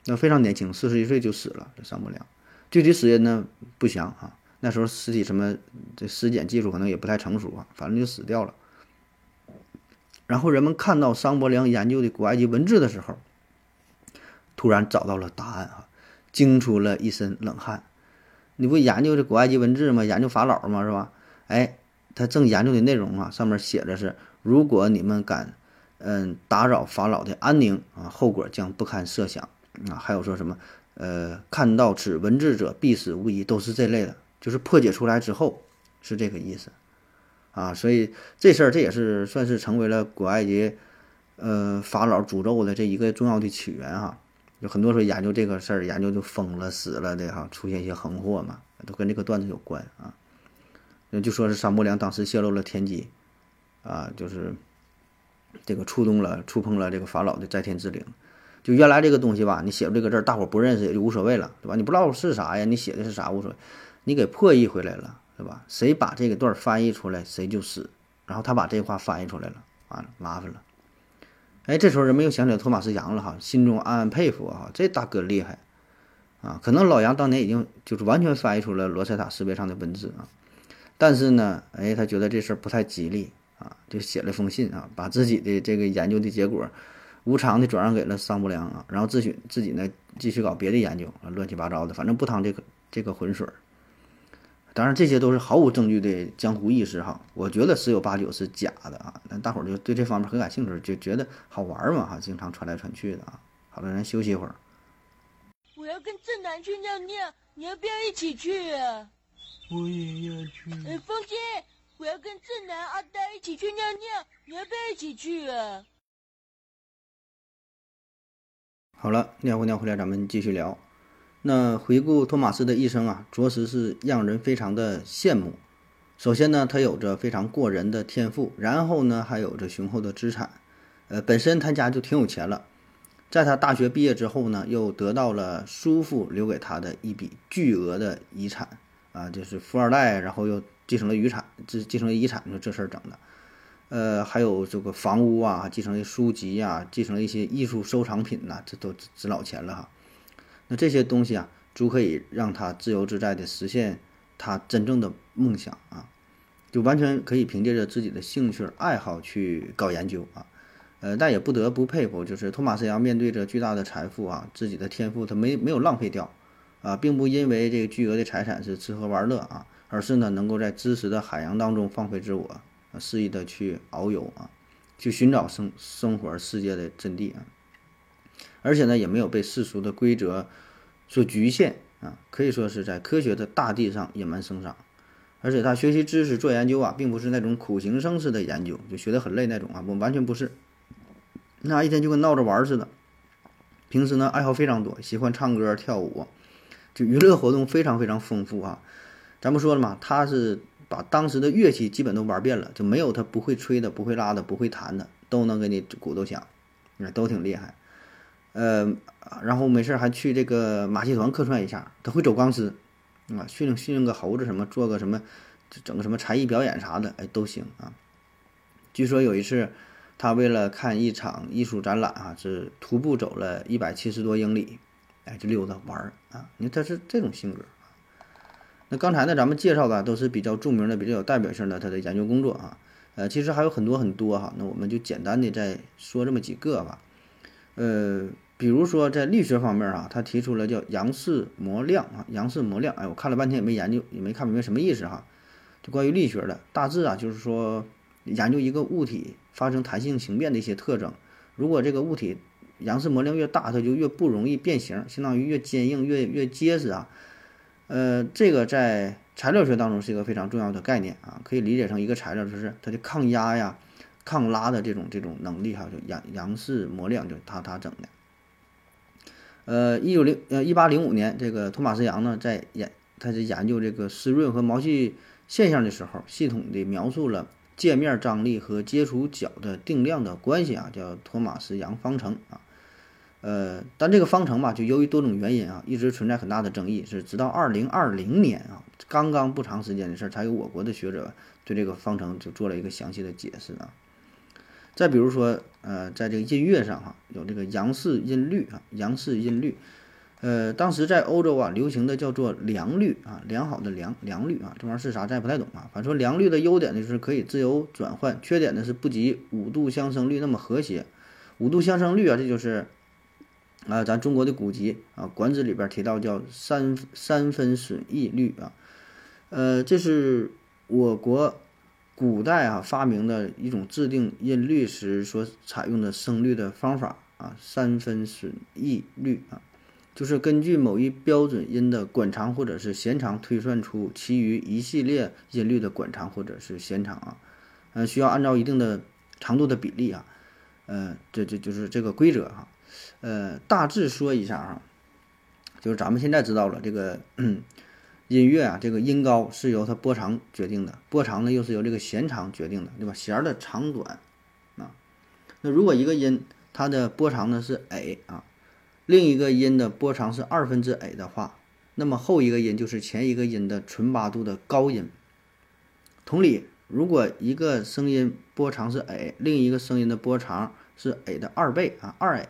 那非常年轻，41岁就死了。这商伯良具体死因呢不详啊，那时候尸体什么这尸检技术可能也不太成熟啊，反正就死掉了。然后人们看到商伯良研究的古埃及文字的时候，突然找到了答案啊。惊出了一身冷汗，你不研究这古埃及文字吗？研究法老吗？是吧？哎，他正研究的内容啊，上面写着是：如果你们敢，打扰法老的安宁啊，后果将不堪设想啊。还有说什么，看到此文字者必死无疑，都是这类的，就是破解出来之后是这个意思啊。所以这事儿这也是算是成为了古埃及，法老诅咒的这一个重要的起源哈。有很多时候研究这个事儿，研究就疯了、死了的哈，出现一些横祸嘛，都跟这个段子有关啊。就说是商伯良当时泄露了天机，啊，就是这个触碰了这个法老的在天之灵。就原来这个东西吧，你写出这个字儿，大伙不认识也就无所谓了，对吧？你不知道是啥呀，你写的是啥无所谓，你给破译回来了，对吧？谁把这个段翻译出来，谁就死。然后他把这话翻译出来了，完了麻烦了。哎，这时候人们又想起托马斯杨了哈，心中暗暗佩服啊，这大哥厉害啊！可能老杨当年已经就是完全翻译出了罗塞塔石碑上的文字啊，但是呢，哎，他觉得这事儿不太吉利啊，就写了封信啊，把自己的这个研究的结果无偿的转让给了桑伯良啊，然后自己呢继续搞别的研究啊，乱七八糟的，反正不趟这个浑水。当然这些都是毫无证据的江湖意识哈，我觉得十有八九是假的啊，但大伙儿就对这方面很感兴趣，就觉得好玩嘛哈，经常传来传去的啊。好了，咱休息一会儿。我要跟正南去尿尿，你要不要一起去啊？我也要去。风姐，我要跟正南、阿呆一起去尿尿，你要不要一起去啊？好了，尿回来，咱们继续聊。那回顾托马斯的一生啊，着实是让人非常的羡慕。首先呢，他有着非常过人的天赋，然后呢，还有着雄厚的资产。本身他家就挺有钱了，在他大学毕业之后呢，又得到了叔父留给他的一笔巨额的遗产啊，就是富二代，然后又继承了遗产，就这事儿整的。还有这个房屋啊，继承了书籍啊，继承了一些艺术收藏品呐、啊，这都值老钱了哈。那这些东西啊，足可以让他自由自在的实现他真正的梦想啊，就完全可以凭借着自己的兴趣爱好去搞研究啊。但也不得不佩服，就是托马斯杨面对着巨大的财富啊，自己的天赋他没有浪费掉啊，并不因为这个巨额的财产是吃喝玩乐啊，而是呢能够在知识的海洋当中放飞自我。肆意的去遨游啊，去寻找生活世界的真谛啊，而且呢也没有被世俗的规则所局限啊，可以说是在科学的大地上野蛮生长。而且他学习知识做研究啊，并不是那种苦行僧式的研究，就学得很累那种啊，我完全不是，那一天就跟闹着玩似的。平时呢爱好非常多，喜欢唱歌跳舞，就娱乐活动非常非常丰富啊。咱们说了嘛，他是把当时的乐器基本都玩遍了，就没有他不会吹的、不会拉的、不会弹的，都能给你鼓捣响，都挺厉害。然后没事还去这个马戏团客串一下，他会走钢丝啊，训练个猴子什么，做个什么，整个什么才艺表演啥的，哎，都行啊。据说有一次，他为了看一场艺术展览啊，是徒步走了170多英里，哎，就溜达玩啊。你看他是这种性格。那刚才呢，咱们介绍的都是比较著名的、比较有代表性的他的研究工作啊，其实还有很多哈，那我们就简单的再说这么几个吧，比如说在力学方面啊，他提出了叫杨氏模量，哎，我看了半天也没研究，也没看明白什么意思哈，就关于力学的，大致啊就是说研究一个物体发生弹性形变的一些特征，如果这个物体杨氏模量越大，它就越不容易变形，相当于越坚硬、越结实啊。这个在材料学当中是一个非常重要的概念啊，可以理解成一个材料就是它的抗压呀、抗拉的这种能力，还有就杨氏模量，就他整的。1805年，这个托马斯杨呢在研究这个湿润和毛细现象的时候，系统的描述了界面张力和接触角的定量的关系啊，叫托马斯杨方程啊。但这个方程吧，就由于多种原因啊，一直存在很大的争议，是直到2020年啊，刚刚不长时间的事儿，才有我国的学者对这个方程就做了一个详细的解释啊。再比如说，在这个音乐上哈、啊，有这个杨氏音律，当时在欧洲啊，流行的叫做良律啊，良好的良律啊，这玩意儿是啥咱也不太懂啊，反正说良律的优点呢就是可以自由转换，缺点呢是不及五度相生律那么和谐。五度相生律啊，这就是。啊，咱中国的古籍啊，管子里边提到叫三分损益律啊，这是我国古代啊发明的一种制定音律时所采用的声律的方法啊，三分损益律啊，就是根据某一标准音的管长或者是弦长推算出其余一系列音律的管长或者是弦长啊，需要按照一定的长度的比例啊，这就是这个规则哈、啊。大致说一下哈，就是咱们现在知道了这个音乐啊，这个音高是由它波长决定的，波长呢又是由这个弦长决定的，对吧？弦的长短啊，那如果一个音它的波长呢是 a 啊，另一个音的波长是2/a 的话，那么后一个音就是前一个音的纯八度的高音。同理，如果一个声音波长是 a， 另一个声音的波长是 a 的2倍啊，2a。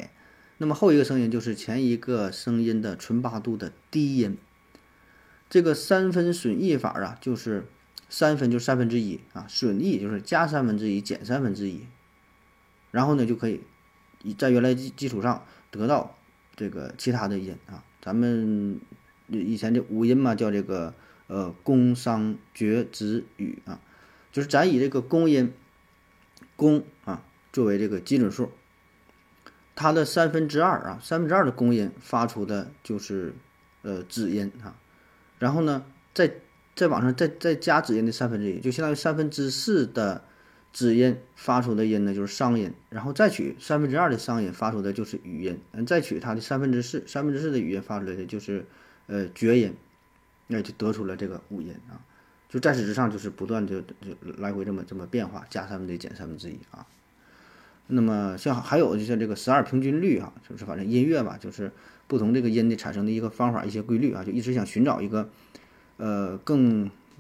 那么后一个声音就是前一个声音的纯八度的低音。这个三分损益法啊，就是三分就是1/3啊，损益就是加1/3减1/3，然后呢就可以在原来基础上得到这个其他的音啊。咱们以前这五音嘛，叫这个宫商角徵羽啊，就是咱以这个宫音宫啊作为这个基准数，它的2/3啊，2/3的宫音发出的就是子音啊，然后呢在往上再加子音的1/3，就相当于4/3的子音发出的音呢就是商音，然后再取2/3的商音发出的就是羽音，再取它的4/3，4/4的羽音发出来的就是角音，那就得出了这个五音啊。就在此之上就是不断就来回这么变化，加1/3减1/3啊。那么像还有就像这个12平均律啊，就是反正音乐吧，就是不同这个音的产生的一个方法一些规律啊，就一直想寻找一个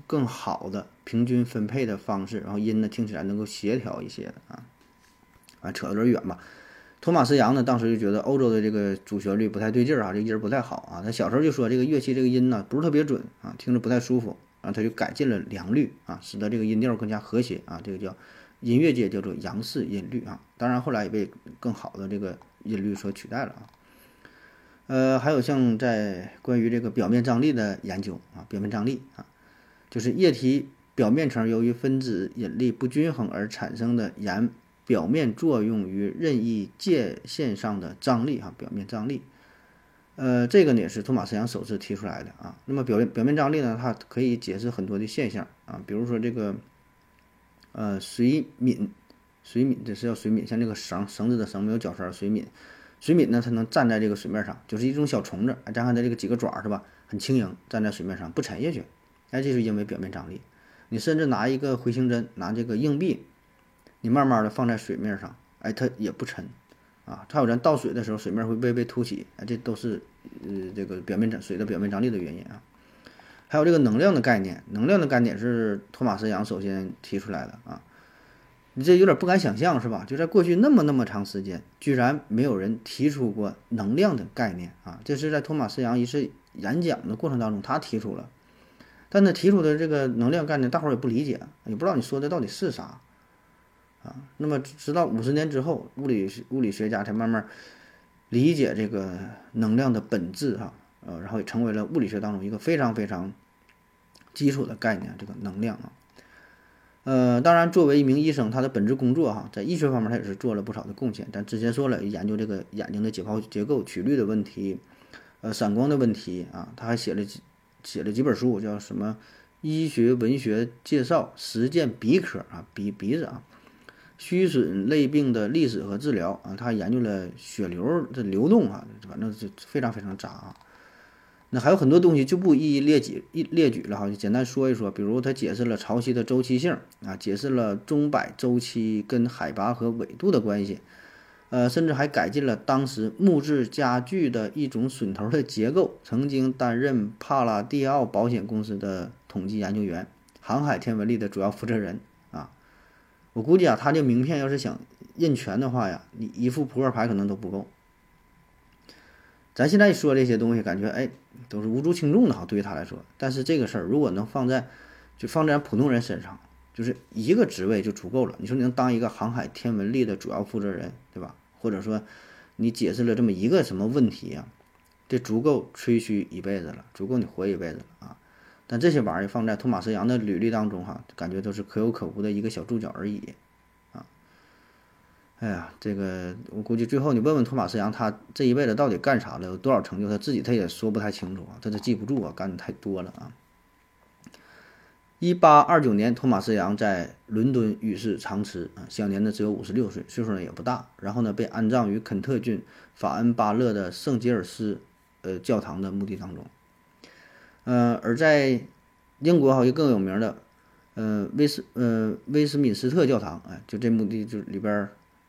更好的平均分配的方式，然后音呢听起来能够协调一些的啊，扯得有点远吧。托马斯杨呢当时就觉得欧洲的这个主旋律不太对劲儿啊，这个音不太好啊，他小时候就说这个乐器这个音呢不是特别准啊，听着不太舒服，然后他就改进了梁律啊，使得这个音调更加和谐啊，这个叫音乐界叫做杨氏音律啊，当然后来也被更好的这个音律所取代了啊。还有像在关于这个表面张力的研究啊，表面张力啊就是液体表面层由于分子引力不均衡而产生的沿表面作用于任意界线上的张力啊，表面张力。这个呢也是托马斯杨首次提出来的啊。那么表面张力呢，它可以解释很多的现象啊，比如说这个水敏这是叫水敏，像这个绳子的绳没有绞丝，水敏呢它能站在这个水面上，就是一种小虫子，咱看它这个几个爪是吧，很轻盈站在水面上不沉下去，哎，这是因为表面张力。你甚至拿一个回形针，拿这个硬币，你慢慢的放在水面上，哎，它也不沉啊。还有咱倒水的时候，水面会被凸起，哎，这都是这个水的表面张力的原因啊。还有这个能量的概念是托马斯杨首先提出来的啊。你这有点不敢想象是吧？就在过去那么长时间，居然没有人提出过能量的概念啊。这是在托马斯杨一次演讲的过程当中，他提出了。但他提出的这个能量概念，大伙儿也不理解，也不知道你说的到底是啥啊。那么直到50年之后，物理学家才慢慢理解这个能量的本质哈，然后也成为了物理学当中一个非常非常基础的概念，这个能量啊。当然作为一名医生，他的本职工作哈，在医学方面他也是做了不少的贡献。咱之前说了，研究这个眼睛的解剖结构、曲率的问题，散光的问题啊，他还写了几本书，叫什么医学文学介绍、实践鼻科啊，鼻子啊，虚损类病的历史和治疗啊，他研究了血流的流动啊，反正就非常非常杂啊。那还有很多东西就不一一列举了哈，就简单说一说，比如他解释了潮汐的周期性啊，解释了钟摆周期跟海拔和纬度的关系，甚至还改进了当时木质家具的一种榫头的结构，曾经担任帕拉蒂奥保险公司的统计研究员，航海天文历的主要负责人啊。我估计啊，他这名片要是想印全的话呀，你一副扑克牌可能都不够。咱现在说这些东西，感觉哎都是无足轻重的哈，对于他来说。但是这个事儿如果能放在普通人身上，就是一个职位就足够了。你说你能当一个航海天文历的主要负责人，对吧？或者说你解释了这么一个什么问题啊，这足够吹嘘一辈子了，足够你活一辈子了啊。但这些玩意放在托马斯杨的履历当中哈，感觉都是可有可无的一个小注脚而已啊。哎呀，这个我估计最后你问问托马斯杨，他这一辈子到底干啥了，有多少成就，他自己他也说不太清楚啊，他都记不住啊，干的太多了啊。1829年，托马斯杨在伦敦与世长辞啊，享年呢只有56岁，岁数呢也不大。然后呢，被安葬于肯特郡法恩巴勒的圣吉尔斯教堂的墓地当中。而在英国好像更有名的威斯敏斯特教堂，哎，就这墓地就里边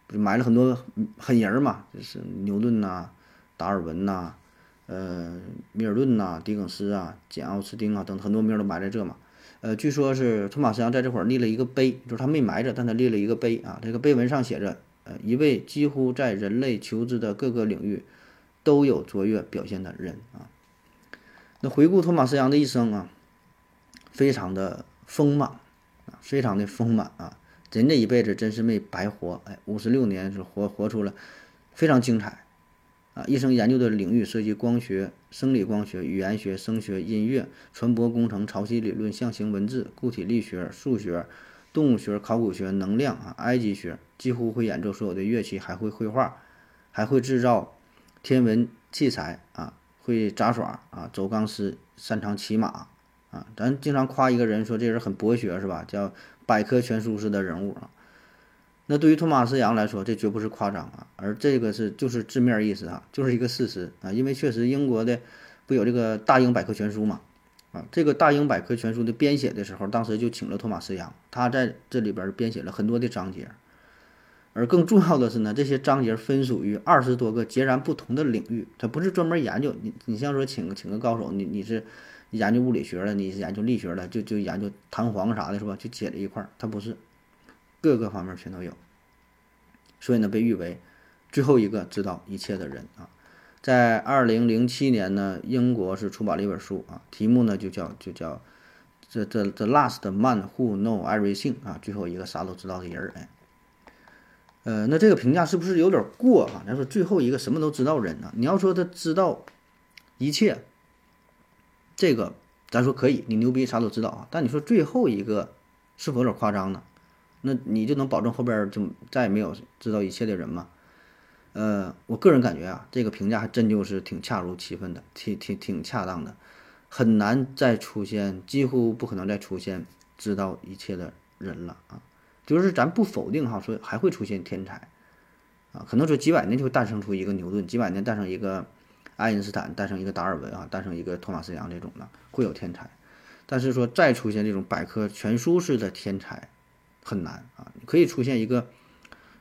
就埋了很多狠人嘛，就是牛顿呐、达尔文呐、米尔顿呐、狄更斯啊、简奥斯汀啊等很多名都埋在这嘛。据说是托马斯杨在这会儿立了一个碑，就是他没埋着，但他立了一个碑啊。这个碑文上写着，一位几乎在人类求知的各个领域都有卓越表现的人啊。那回顾托马斯杨的一生啊，非常的丰满啊，非常的丰满啊，人这一辈子真是没白活，哎，56年是活出了非常精彩啊！一生研究的领域涉及光学、生理光学、语言学、声学、音乐、传播工程、潮汐理论、象形文字、固体力学、数学、动物学、考古学、能量啊、埃及学，几乎会演奏所有的乐器，还会绘画，还会制造天文器材啊，会杂耍啊，走钢丝，擅长骑马啊。咱经常夸一个人说这人很博学是吧？叫百科全书式的人物啊。那对于托马斯杨来说，这绝不是夸张啊，而这个就是字面意思啊，就是一个事实啊。因为确实英国的不有这个大英百科全书嘛，啊，这个大英百科全书的编写的时候，当时就请了托马斯杨，他在这里边编写了很多的章节，而更重要的是呢，这些章节分属于20多个截然不同的领域，它不是专门研究你像说请个高手，你是研究物理学了，你是研究力学了，就研究弹簧啥的是吧？就解了一块，它不是。各个方面全都有，所以呢，被誉为最后一个知道一切的人啊。在2007年呢，英国是出版了一本书啊，题目呢就叫 The Last Man Who Know Everything 啊，最后一个啥都知道的人。哎，那这个评价是不是有点过啊？咱说最后一个什么都知道人呢？你要说他知道一切，这个咱说可以，你牛逼啥都知道啊。但你说最后一个是否有点夸张呢？那你就能保证后边就再也没有知道一切的人吗？我个人感觉啊，这个评价还真就是挺恰如其分的，挺恰当的，很难再出现，几乎不可能再出现知道一切的人了啊。就是咱不否定哈，说还会出现天才啊，可能说几百年就诞生出一个牛顿，几百年诞生一个爱因斯坦，诞生一个达尔文啊，诞生一个托马斯杨这种的，会有天才。但是说再出现这种百科全书式的天才。很难啊，可以出现一个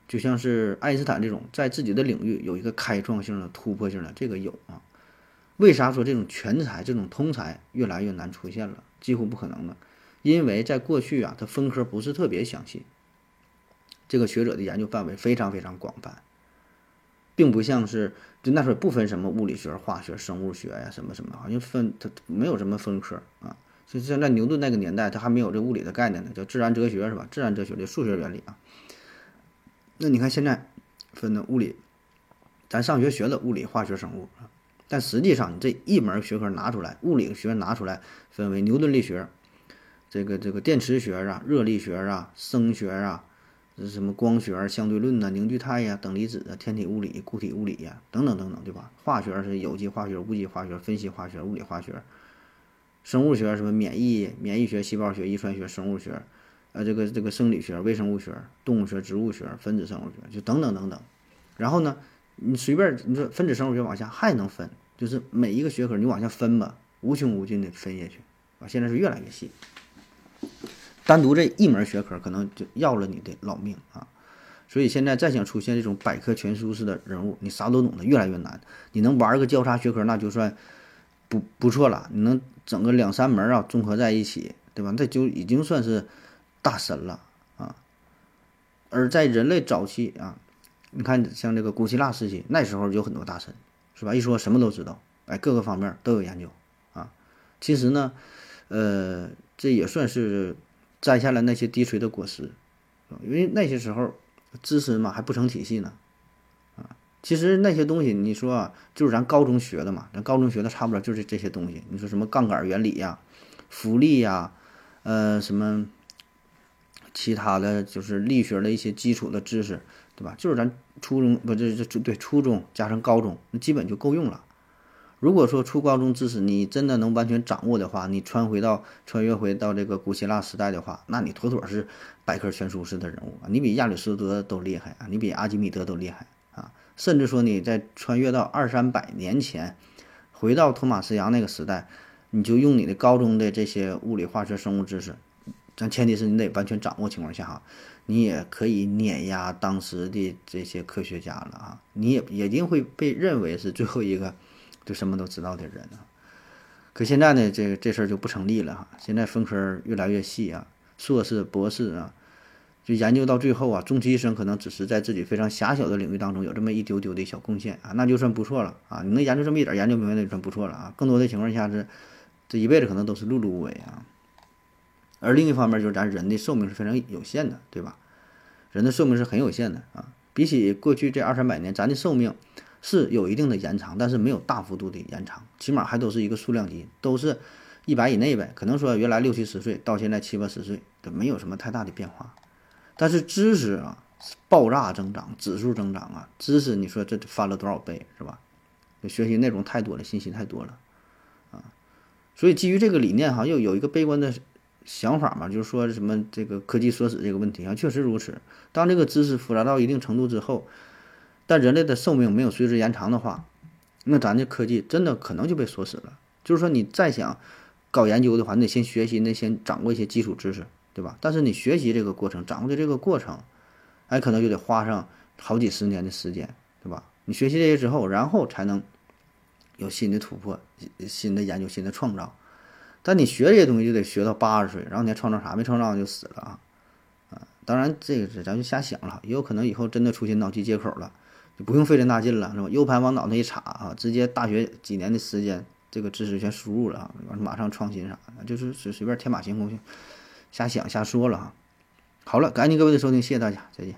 就像是爱因斯坦这种在自己的领域有一个开创性的突破性的，这个有啊。为啥说这种全才这种通才越来越难出现了，几乎不可能了？因为在过去啊，它分科不是特别详细，这个学者的研究范围非常非常广泛，并不像是就那时候不分什么物理学、化学、生物学呀、什么什么，好像分它没有什么分科啊。就像在牛顿那个年代，他还没有这物理的概念呢，叫自然哲学是吧？自然哲学的数学原理啊。那你看现在分的物理，咱上学学的物理、化学、生物啊，但实际上你这一门学科拿出来，物理学拿出来分为牛顿力学、这个电磁学啊、热力学啊、声学啊、什么光学、相对论呐、凝聚态呀、等离子啊、天体物理、固体物理呀、等等等等，对吧？化学是有机化学、无机化学、分析化学、物理化学。生物学什么免疫学、细胞学、遗传学、生物学，这个生理学、微生物学、动物学、植物学、分子生物学，就等等等等。然后呢，你随便你说分子生物学往下还能分，就是每一个学科你往下分吧，无穷无尽的分下去啊。现在是越来越细，单独这一门学科可能就要了你的老命啊。所以现在再想出现这种百科全书式的人物，你啥都懂的越来越难。你能玩个交叉学科，那就算不错了，你能。整个2-3门啊，综合在一起，对吧？这就已经算是大神了啊！而在人类早期啊，你看像这个古希腊时期，那时候有很多大神，是吧？一说什么都知道，哎，各个方面都有研究啊。其实呢，这也算是摘下了那些低垂的果实，因为那些时候知识嘛还不成体系呢。其实那些东西，你说啊，就是咱高中学的嘛，咱高中学的差不多就是这些东西。你说什么杠杆原理呀、浮力呀、什么其他的，就是力学的一些基础的知识，对吧？就是咱初中不这对初中加上高中，那基本就够用了。如果说初高中知识你真的能完全掌握的话，你穿越回到这个古希腊时代的话，那你妥妥是百科全书式的人物啊！你比亚里士多德都厉害啊，你比阿基米德都厉害啊！甚至说你在穿越到200-300年前，回到托马斯杨那个时代，你就用你的高中的这些物理、化学、生物知识，但前提是你得完全掌握情况下哈，你也可以碾压当时的这些科学家了啊！你也一定会被认为是最后一个就什么都知道的人啊。可现在呢，这事儿就不成立了哈，现在分科越来越细啊，硕士、博士啊。就研究到最后啊，终其一生可能只是在自己非常狭小的领域当中有这么一丢丢的小贡献啊，那就算不错了啊！你能研究这么一点，研究明白那就算不错了啊。更多的情况下是，这一辈子可能都是碌碌无为啊。而另一方面就是咱人的寿命是非常有限的，对吧？人的寿命是很有限的啊，比起过去这200-300年，咱的寿命是有一定的延长，但是没有大幅度的延长，起码还都是一个数量级，都是100以内呗。可能说原来60-70岁到现在70-80岁，这没有什么太大的变化。但是知识啊，爆炸增长，指数增长啊，知识你说这翻了多少倍是吧？学习内容太多了，信息太多了啊。所以基于这个理念哈，又有一个悲观的想法嘛，就是说什么这个科技锁死这个问题啊，确实如此。当这个知识复杂到一定程度之后，但人类的寿命没有随之延长的话，那咱这科技真的可能就被锁死了。就是说你再想搞研究的话，你得先学习，那先掌握一些基础知识，对吧？但是你学习这个过程，掌握的这个过程，哎，可能就得花上好几十年的时间，对吧？你学习这些之后，然后才能有新的突破、新的研究、新的创造。但你学这些东西就得学到80岁，然后你还创造啥？没创造就死了啊！啊，当然这个咱就瞎想了，也有可能以后真的出现脑机接口了。不用费这大劲了，是吧？ U 盘往脑袋一插啊，直接大学几年的时间，这个知识全输入了啊，马上创新啥的，就是随便天马行空去瞎想瞎说了啊。好了，感谢各位的收听，谢谢大家，再见。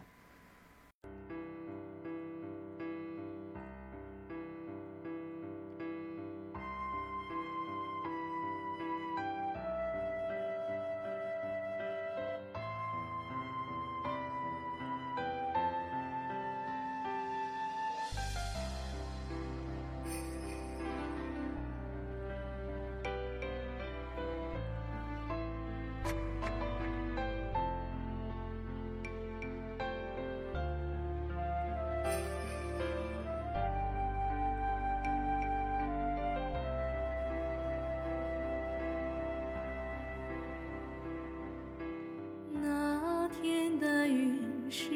那天的雨是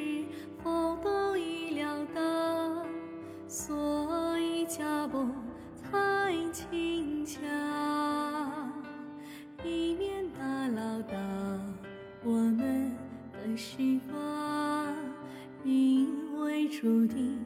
否都已料到，所以脚步才轻巧，以免打扰到我们的习惯，因为注定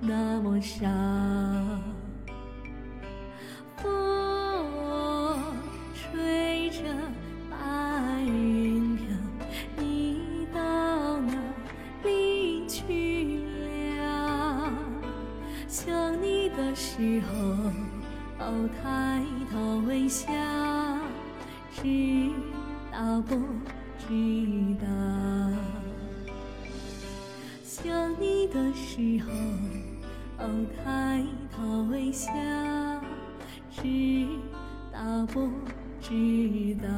那么少。昂开头微笑，知道不知道？